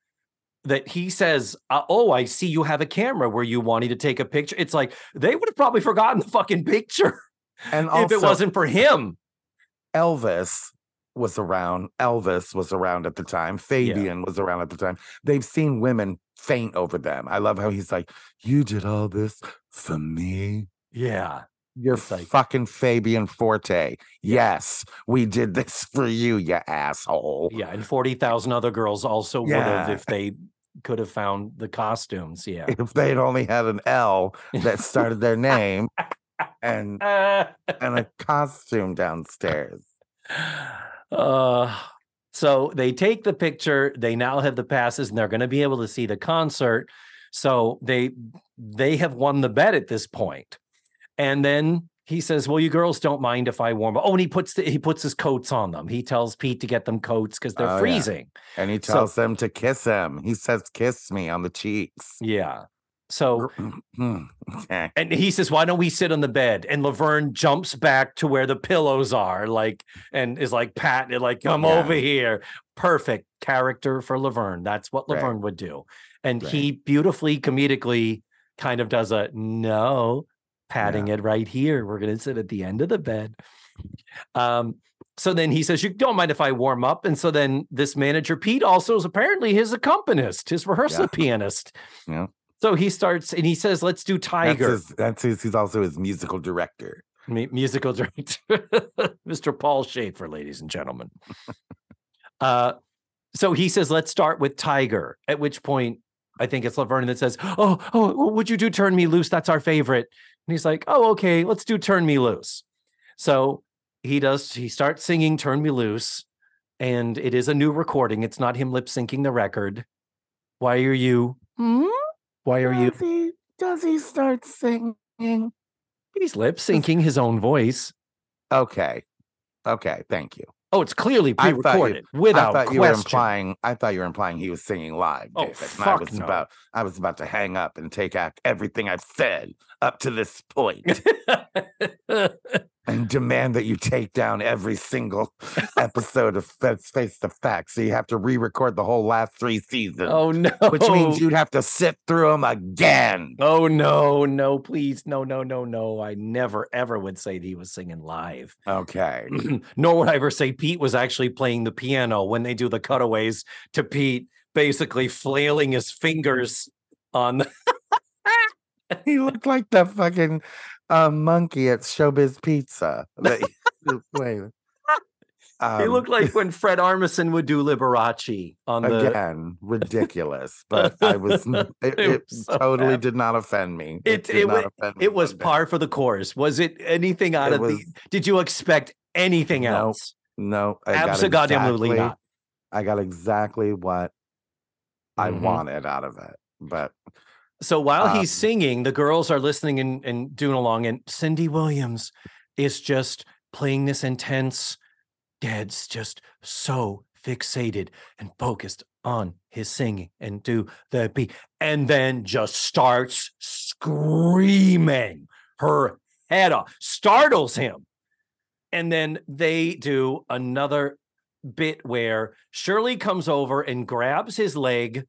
that he says, oh, I see you have a camera where you wanted to take a picture. It's like they would have probably forgotten the fucking picture. And also, if it wasn't for him. Elvis was around. Elvis was around at the time. Fabian yeah. was around at the time. They've seen women faint over them. I love how he's like, you did all this for me. Yeah. You're like, fucking Fabian Forte. Yes, we did this for you, you asshole. Yeah, and forty thousand other girls also yeah. would have if they could have found the costumes. Yeah. If they'd only had an L that started their name and uh, and a costume downstairs. Uh, so they take the picture. They now have the passes, and they're going to be able to see the concert. So they they have won the bet at this point. And then he says, well, you girls don't mind if I warm up. Oh, and he puts the, he puts his coats on them. He tells Pete to get them coats because they're oh, freezing. Yeah. And he tells so, them to kiss him. He says, kiss me on the cheeks. Yeah. So, okay. And he says, why don't we sit on the bed? And Laverne jumps back to where the pillows are, like, and is like patting it, like, come yeah. over here. Perfect character for Laverne. That's what Laverne right. would do. And right. he beautifully, comedically kind of does a no, patting yeah. it right here. We're going to sit at the end of the bed. Um, So then he says, you don't mind if I warm up. And so then this manager, Pete, also is apparently his accompanist, his rehearsal yeah. pianist. Yeah. So he starts and he says, let's do Tiger. That's his, that's his, he's also his musical director. M- musical director. Mister Paul Schaefer, ladies and gentlemen. uh, so he says, let's start with Tiger, at which point I think it's Laverne that says, oh, oh, would you do Turn Me Loose? That's our favorite. And he's like, oh, okay, let's do Turn Me Loose. So he does. He starts singing Turn Me Loose, and it is a new recording. It's not him lip syncing the record. Why are you? Hmm? Why are does you? He, does he start singing? He's lip syncing his own voice. Okay. Okay. Thank you. Oh, it's clearly pre-recorded you, without I thought you question. Were implying, I thought you were implying he was singing live, David. Oh, fuck I was no. about I was about to hang up and take out everything I've said up to this point. And demand that you take down every single episode of Face the Facts, so you have to re-record the whole last three seasons. Oh, no. Which means you'd have to sit through them again. Oh, no, no, please. No, no, no, no. I never, ever would say that he was singing live. Okay. Nor would I ever say Pete was actually playing the piano when they do the cutaways to Pete basically flailing his fingers on the... He looked like the fucking... A monkey at Showbiz Pizza. um, he looked like when Fred Armisen would do Liberace on the again ridiculous, but I was it, it, it was so totally bad. Did not offend me. It it it, not offend me it was par for the course. Was it anything out it of was, the? Did you expect anything no, else? No, I absolutely got exactly, not. I got exactly what mm-hmm. I wanted out of it, but. So while um, he's singing, the girls are listening and, and doing along, and Cindy Williams is just playing this intense, dad's just so fixated and focused on his singing and do the beat, and then just starts screaming her head off, startles him. And then they do another bit where Shirley comes over and grabs his leg.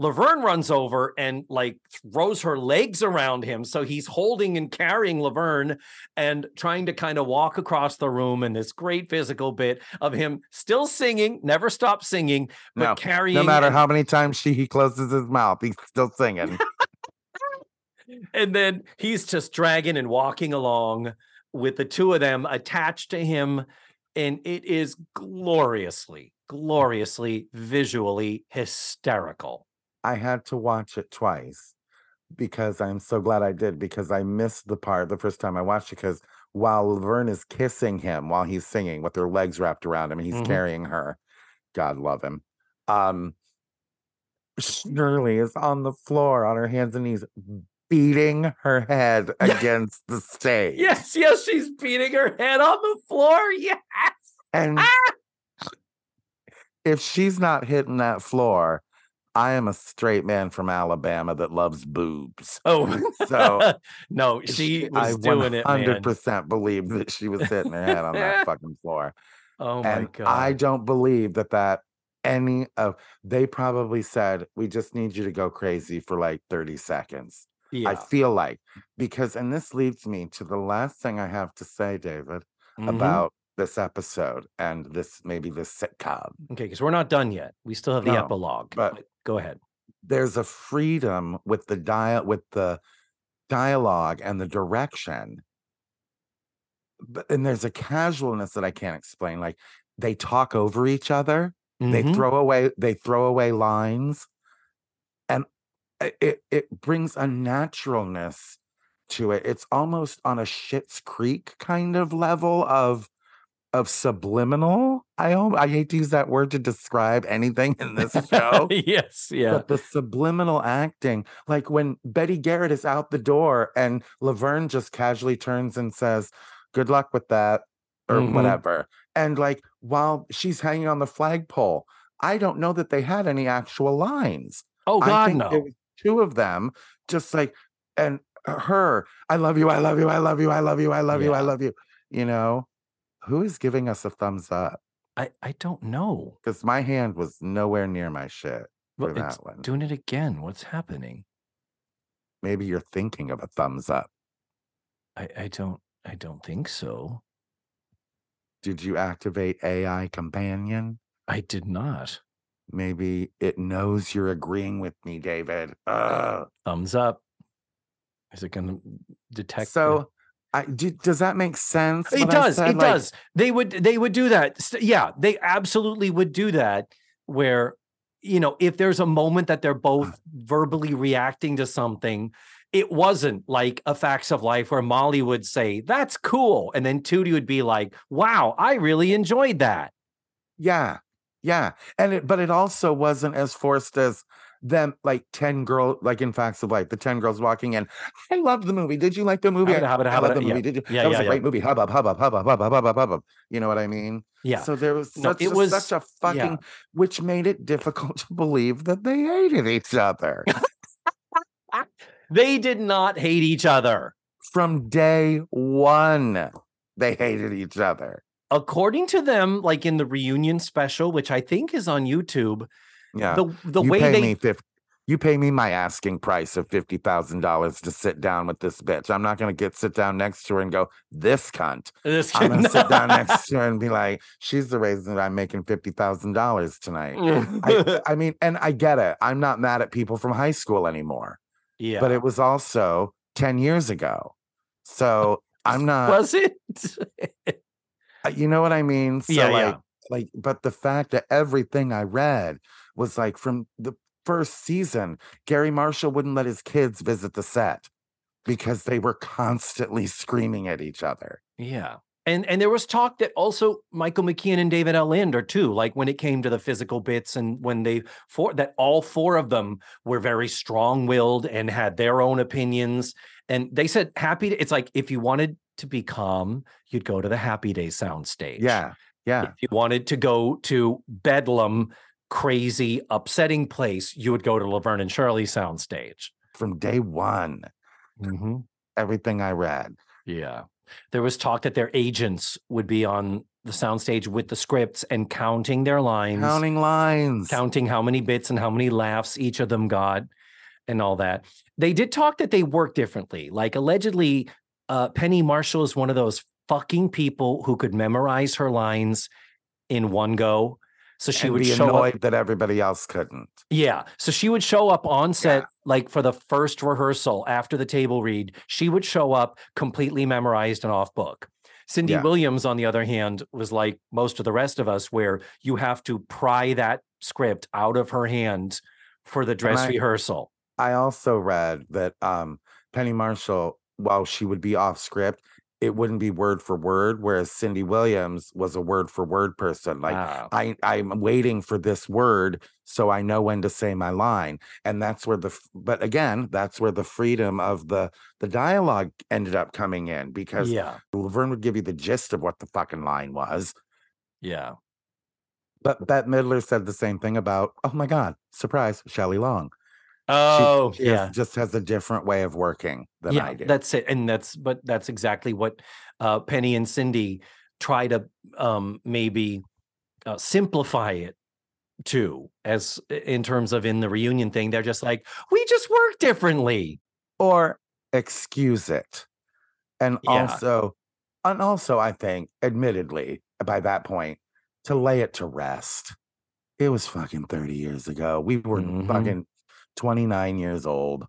Laverne runs over and like throws her legs around him. So he's holding and carrying Laverne and trying to kind of walk across the room in this great physical bit of him still singing, never stops singing, but no, carrying. No matter and- how many times she he closes his mouth, he's still singing. And then he's just dragging and walking along with the two of them attached to him. And it is gloriously, gloriously, visually hysterical. I had to watch it twice because I'm so glad I did, because I missed the part the first time I watched it, because while Laverne is kissing him while he's singing with their legs wrapped around him and he's mm-hmm. carrying her, God love him, um, Shirley is on the floor on her hands and knees beating her head against the stage. Yes, yes, she's beating her head on the floor, yes! And ah! If she's not hitting that floor... I am a straight man from Alabama that loves boobs. Oh, so no, she, she was I doing it. I one hundred percent believe that she was hitting her head on that fucking floor. Oh my and God. I don't believe that that any of they probably said, we just need you to go crazy for like thirty seconds. Yeah. I feel like because, and this leads me to the last thing I have to say, David, mm-hmm. about this episode and this maybe this sitcom. Okay, because we're not done yet. We still have the no, epilogue. But go ahead. There's a freedom with the dia- with the dialogue and the direction. But and there's a casualness that I can't explain. Like they talk over each other. Mm-hmm. They throw away they throw away lines. And it it brings a naturalness to it. It's almost on a Schitt's Creek kind of level of of subliminal. I I hate to use that word to describe anything in this show. Yes, yeah. But the subliminal acting, like when Betty Garrett is out the door and Laverne just casually turns and says, good luck with that, or mm-hmm. whatever. And like, while she's hanging on the flagpole, I don't know that they had any actual lines. Oh, God, I think no. It was two of them just like, and her, I love you, I love you, I love you, I love you, I love yeah. you, I love you. You know, who is giving us a thumbs up? I, I don't know. Because my hand was nowhere near my shit for well, that it's one. Doing it again. What's happening? Maybe you're thinking of a thumbs up. I, I don't I don't think so. Did you activate A I companion? I did not. Maybe it knows you're agreeing with me, David. Ugh. Thumbs up. Is it going to detect? So, me? I, do, does that make sense? It does. Said, it like, does. They would. They would do that. Yeah, they absolutely would do that. Where, you know, if there's a moment that they're both verbally reacting to something, it wasn't like a Facts of Life where Molly would say, "That's cool," and then Tootie would be like, "Wow, I really enjoyed that." Yeah, yeah, and it, but it also wasn't as forced as them, like ten girls, like in Facts of Life, the ten girls walking in. I love the movie. Did you like the movie? I, I, I love the movie. Yeah. Did you? Yeah, that yeah, was a yeah. great movie. Hubbub, hubbub, hubbub, hubbub, hubbub, hubbub. You know what I mean? Yeah. So there was such, no, it a, was, such a fucking, yeah. which made it difficult to believe that they hated each other. They did not hate each other. From day one, they hated each other. According to them, like in the reunion special, which I think is on YouTube. Yeah, the the you way pay they me fifty, you pay me my asking price of fifty thousand dollars to sit down with this bitch. I'm not gonna get sit down next to her and go, this cunt. This I'm gonna sit down next to her and be like, she's the reason that I'm making fifty thousand dollars tonight. I, I mean, and I get it. I'm not mad at people from high school anymore. Yeah, but it was also ten years ago, so I'm not. Was it? You know what I mean? So yeah, like, yeah. Like, but the fact that everything I read was like from the first season, Garry Marshall wouldn't let his kids visit the set because they were constantly screaming at each other. Yeah. And and there was talk that also Michael McKean and David L. Lander too, like when it came to the physical bits and when they, for, that all four of them were very strong-willed and had their own opinions. And they said happy, to, it's like, if you wanted to be calm, you'd go to the Happy Days soundstage. Yeah, yeah. If you wanted to go to Bedlam, crazy, upsetting place, you would go to Laverne and Shirley soundstage. From day one, mm-hmm. everything I read. Yeah. There was talk that their agents would be on the soundstage with the scripts and counting their lines. Counting lines. Counting how many bits and how many laughs each of them got and all that. They did talk that they work differently. Like allegedly, uh, Penny Marshall is one of those fucking people who could memorize her lines in one go. So she and would be show annoyed up. That everybody else couldn't. Yeah. So she would show up on set, yeah. like for the first rehearsal after the table read, she would show up completely memorized and off book. Cindy yeah. Williams, on the other hand, was like most of the rest of us, where you have to pry that script out of her hand for the dress I, rehearsal. I also read that um, Penny Marshall, while she would be off script, it wouldn't be word for word, whereas Cindy Williams was a word for word person. Like, wow. I, I'm waiting for this word so I know when to say my line. And that's where the, but again, that's where the freedom of the, the dialogue ended up coming in because yeah. Laverne would give you the gist of what the fucking line was. Yeah. But Bette Midler said the same thing about, oh my God, surprise, Shelley Long. Oh, she, she yeah. Has, just has a different way of working than yeah, I do. That's it. And that's, but that's exactly what uh, Penny and Cindy try to um, maybe uh, simplify it to, as in terms of in the reunion thing. They're just like, we just work differently. Or excuse it. And yeah. also, and also, I think, admittedly, by that point, to lay it to rest. It was fucking thirty years ago. We were mm-hmm. fucking twenty-nine years old.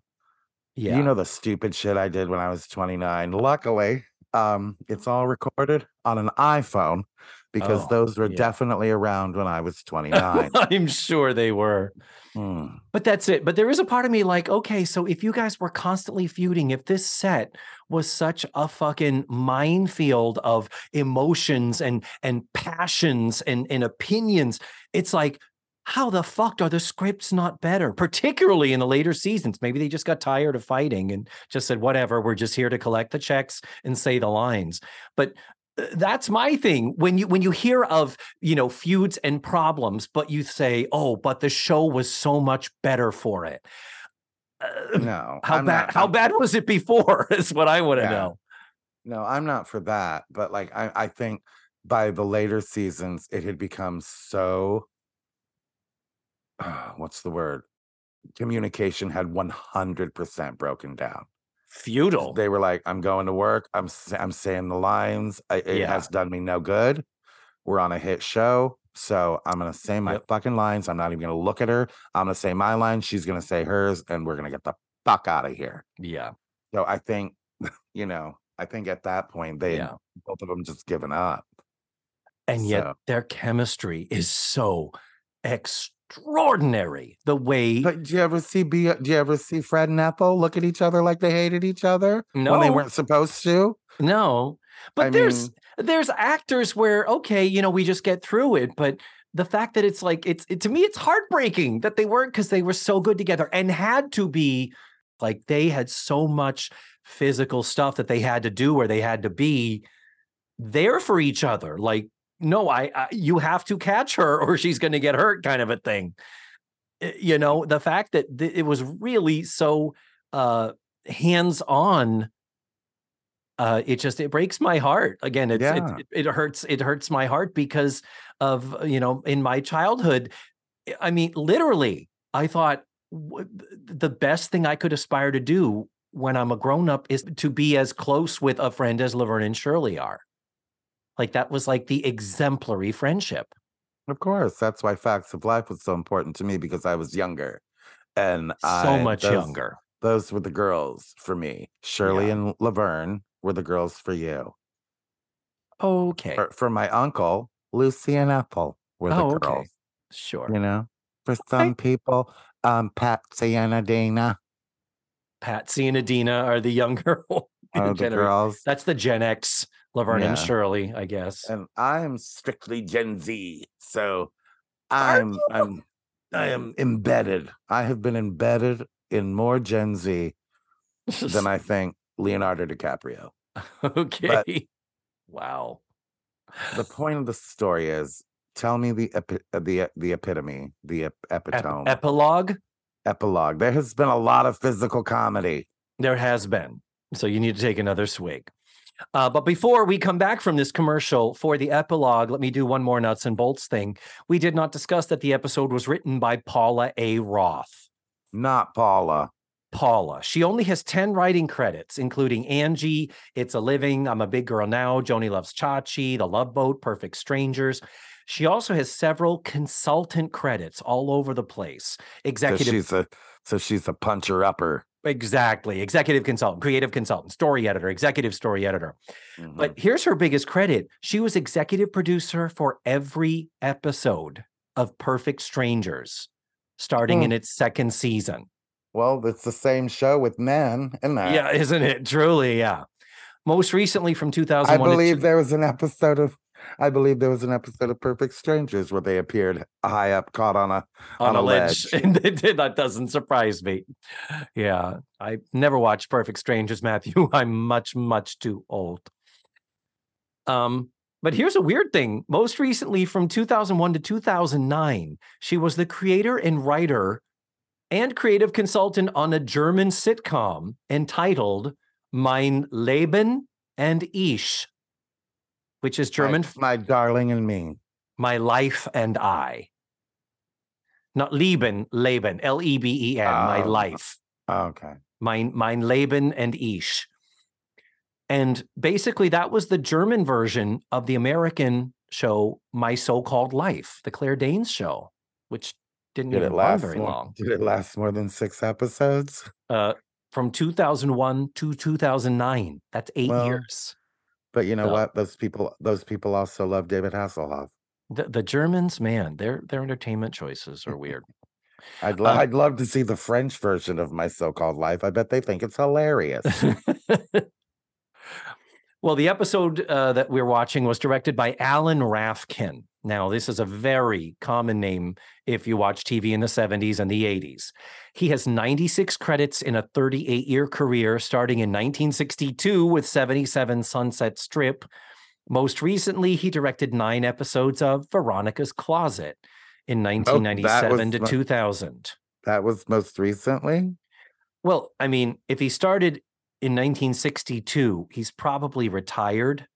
Yeah. You know the stupid shit I did when I was twenty-nine. Luckily, um, it's all recorded on an iPhone because oh, those were yeah. definitely around when I was twenty-nine. I'm sure they were. Hmm. But that's it. But there is a part of me like, okay, so if you guys were constantly feuding, if this set was such a fucking minefield of emotions and and passions and, and opinions, it's like, how the fuck are the scripts not better, particularly in the later seasons? Maybe they just got tired of fighting and just said, whatever, we're just here to collect the checks and say the lines. But that's my thing. When you when you hear of, you know, feuds and problems, but you say, oh, but the show was so much better for it. Uh, no. How I'm bad? Not, how I'm, bad was it before? Is what I want to yeah. know. No, I'm not for that. But like, I, I think by the later seasons, it had become so. Uh, what's the word? Communication had one hundred percent broken down. Feudal. They were like, I'm going to work. I'm I'm saying the lines. I, it yeah. has done me no good. We're on a hit show. So I'm going to say my yep. fucking lines. I'm not even going to look at her. I'm going to say my line. She's going to say hers. And we're going to get the fuck out of here. Yeah. So I think, you know, I think at that point, they yeah. both of them just given up. And so. Yet their chemistry is so extraordinary. Extraordinary the way. But do you ever see B- do you ever see Fred and Ethel look at each other like they hated each other? No, when they weren't supposed to. No, but I there's mean... there's actors where okay, you know, we just get through it. But the fact that it's like it's it, to me, it's heartbreaking that they weren't because they were so good together and had to be like they had so much physical stuff that they had to do where they had to be there for each other, like. No, I, I, you have to catch her or she's going to get hurt kind of a thing. You know, the fact that th- it was really so uh, hands-on, uh, it just, it breaks my heart. Again, it's, yeah. it, it, it hurts, it hurts my heart because of, you know, in my childhood, I mean, literally, I thought w- the best thing I could aspire to do when I'm a grown-up is to be as close with a friend as Laverne and Shirley are. Like that was like the exemplary friendship. Of course. That's why Facts of Life was so important to me because I was younger. And so I, much those, younger. Those were the girls for me. Shirley yeah. and Laverne were the girls for you. Okay. For, for my uncle, Lucy and Ethel were the oh, girls. Okay. Sure. You know, for some okay. people, um, Patsy and Adina. Patsy and Adina are the younger are the girls. That's the Gen X. Laverne yeah. and Shirley, I guess. And I'm strictly Gen Z, so I'm I'm I am embedded. I have been embedded in more Gen Z than I think Leonardo DiCaprio. Okay. But wow. The point of the story is: tell me the epi- the the epitome, the ep- epitome, Ep- epilogue, epilogue. There has been a lot of physical comedy. There has been. So you need to take another swig. Uh, but before we come back from this commercial for the epilogue, let me do one more nuts and bolts thing. We did not discuss that the episode was written by Paula A. Roth. Not Paula. Paula. She only has ten writing credits, including Angie, It's a Living, I'm a Big Girl Now, Joni Loves Chachi, The Love Boat, Perfect Strangers. She also has several consultant credits all over the place. Executive. So she's a, so she's a puncher-upper. Exactly. Executive consultant, creative consultant, story editor, executive story editor. Mm-hmm. But here's her biggest credit. She was executive producer for every episode of Perfect Strangers, starting mm. in its second season. Well, it's the same show with men, isn't it? Yeah, isn't it? Truly, yeah. Most recently from two thousand one. I believe to- there was an episode of I believe there was an episode of Perfect Strangers where they appeared high up, caught on a on, on a ledge. ledge. And they did. That doesn't surprise me. Yeah, I never watched Perfect Strangers, Matthew. I'm much, much too old. Um, but here's a weird thing. Most recently, from two thousand one to two thousand nine, she was the creator and writer and creative consultant on a German sitcom entitled Mein Leben and Ich. Which is German. My, my darling and me. My life and I. Not Leben, Leben, L E B E N, oh, my life. Okay. Mein, mein Leben and Ich. And basically that was the German version of the American show, My So-Called Life, the Claire Danes show, which didn't Did even last very more, long. Did it last more than six episodes? Uh, from two thousand one to two thousand nine. That's eight well, years. But you know so, what? Those people, those people also love David Hasselhoff. The, the Germans, man, their their entertainment choices are weird. I'd love, um, I'd love to see the French version of My So-Called Life. I bet they think it's hilarious. Well, the episode uh, that we're watching was directed by Alan Rafkin. Now, this is a very common name if you watch T V in the seventies and the eighties. He has ninety-six credits in a thirty-eight-year career, starting in nineteen sixty-two with seventy-seven Sunset Strip. Most recently, he directed nine episodes of Veronica's Closet in nineteen ninety-seven oh, to two thousand. That was most recently? Well, I mean, if he started in nineteen sixty-two, he's probably retired.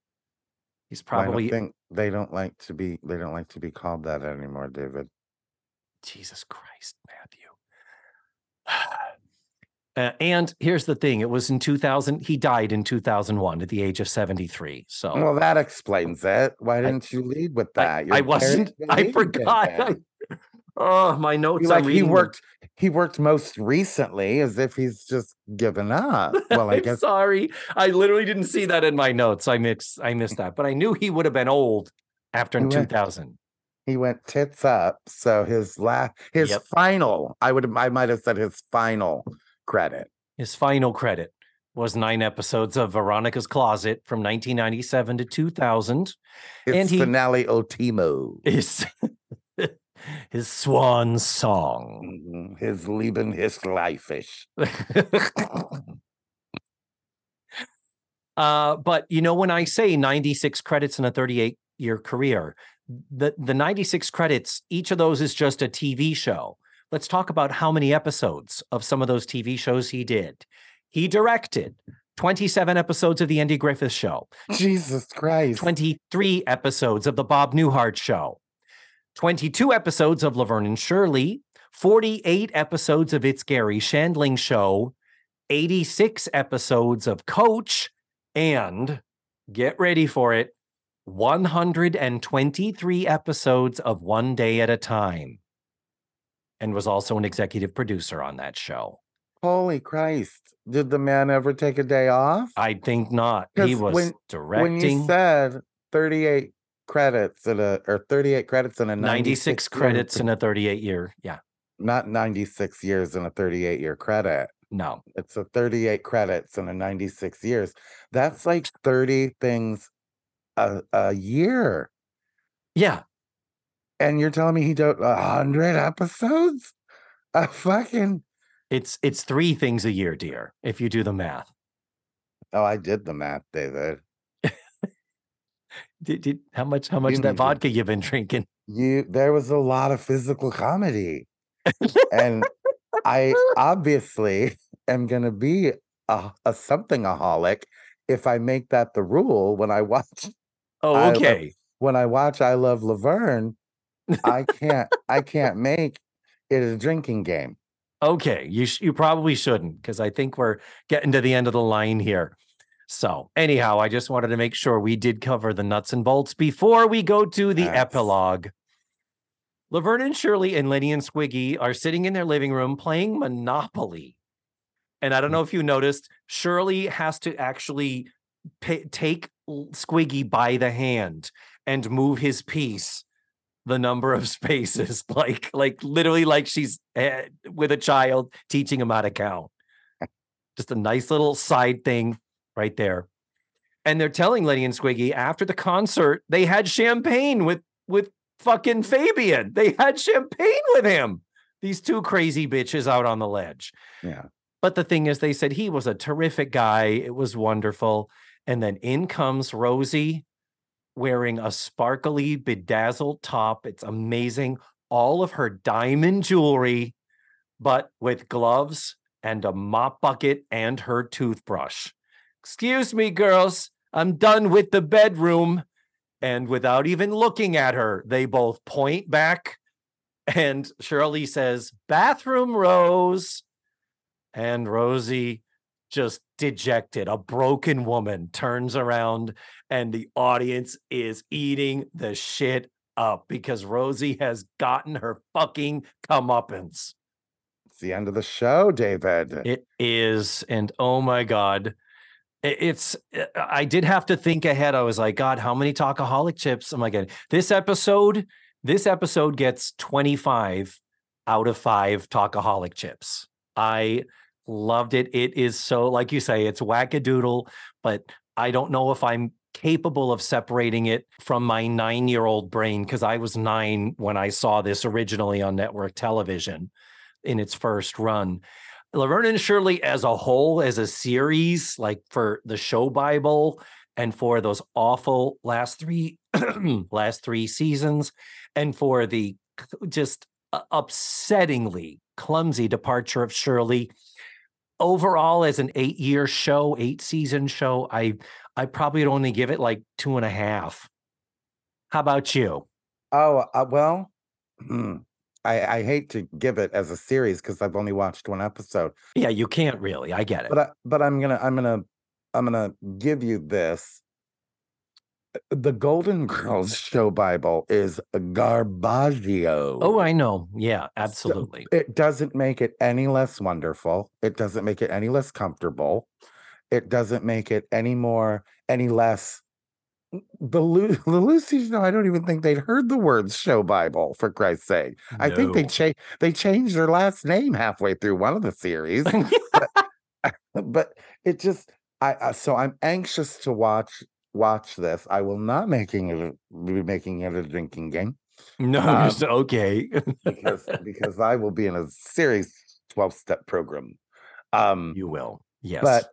He's probably. Well, I don't think they don't like to be. They don't like to be called that anymore, David. Jesus Christ, Matthew. Uh, and here's the thing. It was in two thousand. He died in two thousand one at the age of seventy-three. So, well, that explains it. Why didn't I, you lead with that? Your I wasn't. I forgot. I, oh, my notes. Like he worked. Them. He worked most recently as if he's just given up. Well, I I'm guess. Sorry. I literally didn't see that in my notes. I mixed. I missed that. But I knew he would have been old after he two thousand. Went, he went tits up. So his last, his yep. final, I would, I might have said his final. Credit. His final credit was nine episodes of Veronica's Closet from nineteen ninety-seven to two thousand. His and he, finale Otimo. His, his swan song. Mm-hmm. His Leben his Leifisch. uh, but, you know, when I say ninety-six credits in a thirty-eight-year career, the, the ninety-six credits, each of those is just a T V show. Let's talk about how many episodes of some of those T V shows he did. He directed twenty-seven episodes of The Andy Griffith Show. Jesus Christ. twenty-three episodes of The Bob Newhart Show. twenty-two episodes of Laverne and Shirley. forty-eight episodes of It's Gary Shandling Show. eighty-six episodes of Coach. And, get ready for it, one hundred twenty-three episodes of One Day at a Time. And was also an executive producer on that show. Holy Christ. Did the man ever take a day off? I think not. He was when, directing. When you said thirty-eight credits in a, or thirty-eight credits in a ninety-six, ninety-six credits in a thirty-eight year. Yeah. Not ninety-six years in a thirty-eight year credit. No. It's a thirty-eight credits in a ninety-six years. That's like thirty things a, a year. Yeah. And you're telling me he did a hundred episodes? A fucking it's it's three things a year, dear. If you do the math. Oh, I did the math, David. did, did how much? How much of that vodka you've been drinking? You there was a lot of physical comedy, and I obviously am going to be a, a something-aholic if I make that the rule when I watch. Oh, okay. I love, when I watch, I Love Laverne. I can't. I can't make it a drinking game. Okay, you sh- you probably shouldn't, because I think we're getting to the end of the line here. So anyhow, I just wanted to make sure we did cover the nuts and bolts before we go to the yes. epilogue. Laverne and Shirley and Lenny and Squiggy are sitting in their living room playing Monopoly, and I don't know if you noticed, Shirley has to actually pay- take Squiggy by the hand and move his piece. The number of spaces, like, like literally like she's uh, with a child teaching him how to count. Just a nice little side thing right there. And they're telling Lenny and Squiggy after the concert, they had champagne with, with fucking Fabian. They had champagne with him. These two crazy bitches out on the ledge. Yeah. But the thing is, they said he was a terrific guy. It was wonderful. And then in comes Rosie, wearing a sparkly, bedazzled top. It's amazing. All of her diamond jewelry, but with gloves and a mop bucket and her toothbrush. Excuse me, girls. I'm done with the bedroom. And without even looking at her, they both point back. And Shirley says, bathroom, Rose. And Rosie, just dejected, a broken woman, turns around, and the audience is eating the shit up because Rosie has gotten her fucking comeuppance. It's the end of the show, David. It is. And oh my God, it's, I did have to think ahead. I was like, God, how many Talkaholic chips? Oh my God. This episode, this episode gets twenty-five out of five Talkaholic chips. I loved it. It is so, like you say, it's wackadoodle, but I don't know if I'm capable of separating it from my nine-year-old brain, because I was nine when I saw this originally on network television in its first run. Laverne and Shirley as a whole, as a series, like for the show Bible and for those awful last three, last three seasons, and for the just upsettingly clumsy departure of Shirley. overall, as an eight-year show, eight-season show, I I probably would only give it like two and a half. How about you? Oh, uh, well, I, I hate to give it as a series because I've only watched one episode. Yeah, you can't really. I get it. But I, but I'm gonna I'm gonna I'm gonna give you this. The Golden Girls show Bible is Garbaggio. Oh, I know. Yeah, absolutely. So it doesn't make it any less wonderful. It doesn't make it any less comfortable. It doesn't make it any more, any less. The, Lu- the Lucy Show, I don't even think they'd heard the words show Bible, for Christ's sake. No. I think they, cha- they changed their last name halfway through one of the series. but, but it just, I uh, so I'm anxious to watch. Watch this. I will not making it be making it a drinking game. No, um, just, okay. because because I will be in a series twelve-step program. Um, you will, yes. But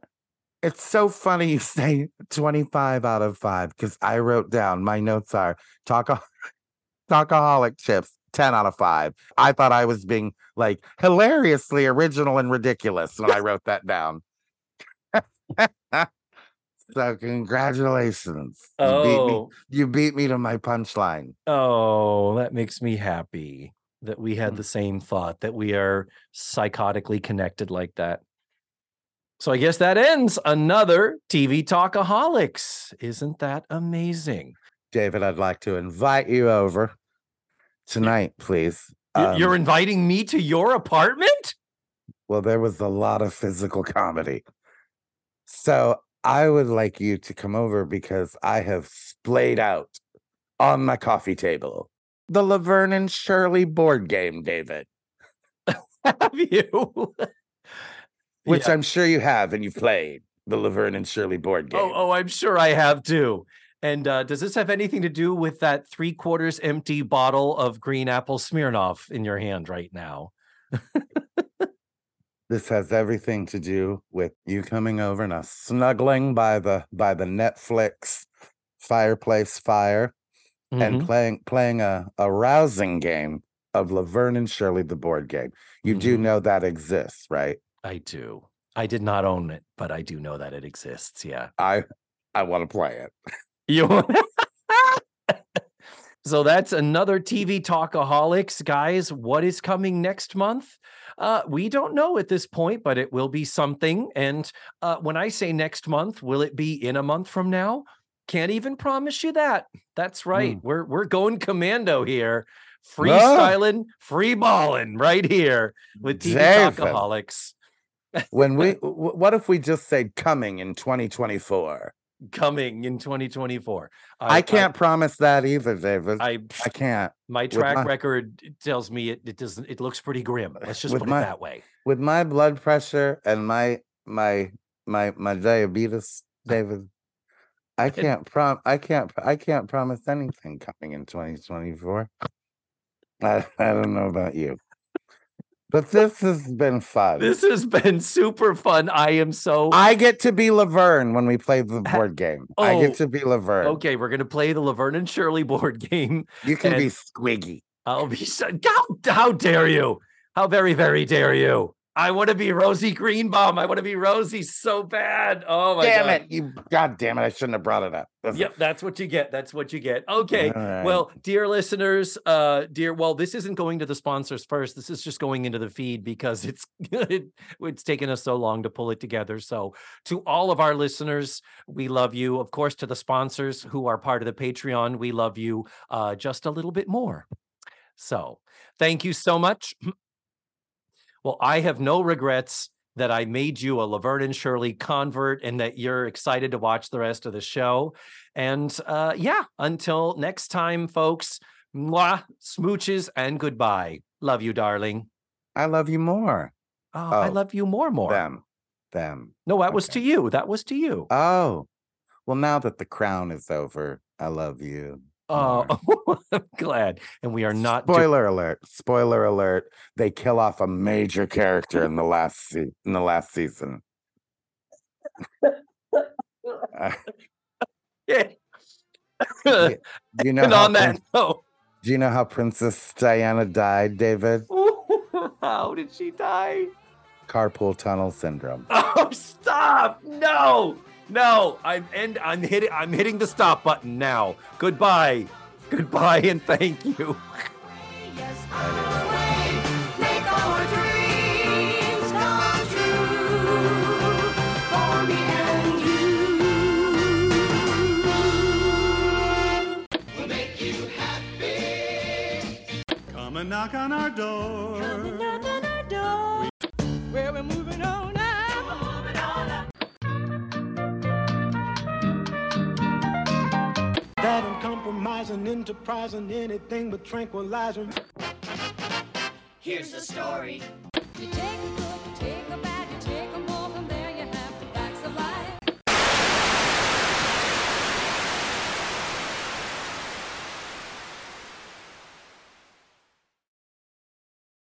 it's so funny you say twenty-five out of five because I wrote down my notes are talk talkaholic chips ten out of five. I thought I was being like hilariously original and ridiculous when I wrote that down. So congratulations. Oh. You beat me, you beat me to my punchline. Oh, that makes me happy that we had the same thought, that we are psychotically connected like that. So I guess that ends another T V Talkaholics. Isn't that amazing? David, I'd like to invite you over tonight, please. Um, You're inviting me to your apartment? Well, there was a lot of physical comedy. So I would like you to come over because I have splayed out on my coffee table the Laverne and Shirley board game, David. Have you? Which yeah. I'm sure you have, and you played the Laverne and Shirley board game. Oh, oh I'm sure I have too. And uh, does this have anything to do with that three quarters empty bottle of green apple Smirnoff in your hand right now? This has everything to do with you coming over and us snuggling by the by the Netflix fireplace fire mm-hmm. and playing playing a, a rousing game of Laverne and Shirley, the board game. You mm-hmm. do know that exists, right? I do. I did not own it, but I do know that it exists. Yeah. I I want to play it. You want So that's another T V Talkaholics, guys. What is coming next month? Uh, we don't know at this point, but it will be something. And uh, when I say next month, will it be in a month from now? Can't even promise you that. That's right. Mm. We're we're going commando here, freestyling, free balling right here with T V David. Talkaholics. When we, what if we just said coming in twenty twenty-four? Coming in twenty twenty-four. I, I can't I, promise that either, David. I I can't. My track my, record tells me it, it doesn't. It looks pretty grim. Let's just put my, it that way. With my blood pressure and my my my my diabetes, David, I can't prom. I can't. I can't promise anything coming in twenty twenty-four. I I don't know about you. But this has been fun. This has been super fun. I am so... I get to be Laverne when we play the board game. Oh, I get to be Laverne. Okay, we're going to play the Laverne and Shirley board game. You can be Squiggy. I'll be... How, how dare you? How very, very dare you? I want to be Rosie Greenbaum. I want to be Rosie so bad. Oh, my damn God. Damn it. You, God damn it. I shouldn't have brought it up. That's yep. It. That's what you get. That's what you get. Okay. Right. Well, dear listeners, uh, dear, well, this isn't going to the sponsors first. This is just going into the feed because it's it, it's taken us so long to pull it together. So to all of our listeners, we love you. Of course, to the sponsors who are part of the Patreon, we love you uh, just a little bit more. So thank you so much. Well, I have no regrets that I made you a Laverne and Shirley convert and that you're excited to watch the rest of the show. And uh, yeah, until next time, folks, mwah, smooches and goodbye. Love you, darling. I love you more. Oh, oh I love you more, more. Them, them. No, that okay. was to you. That was to you. Oh, well, now that the crown is over, I love you. Oh, I'm glad. And we are not... Spoiler do- alert. Spoiler alert. They kill off a major character in the last se- in the last season. uh, yeah. do, do you know and on Prin- that note. Do you know how Princess Diana died, David? How did she die? carpool tunnel syndrome. Oh, stop! No, no! I'm end. I'm hitting. I'm hitting the stop button now. Goodbye, goodbye, and thank you. Knock on our door. Come and knock on our door. Where we're moving on now. We're moving on now. That uncompromising, enterprising, anything but tranquilizing. Here's the story. You take a book, take a back.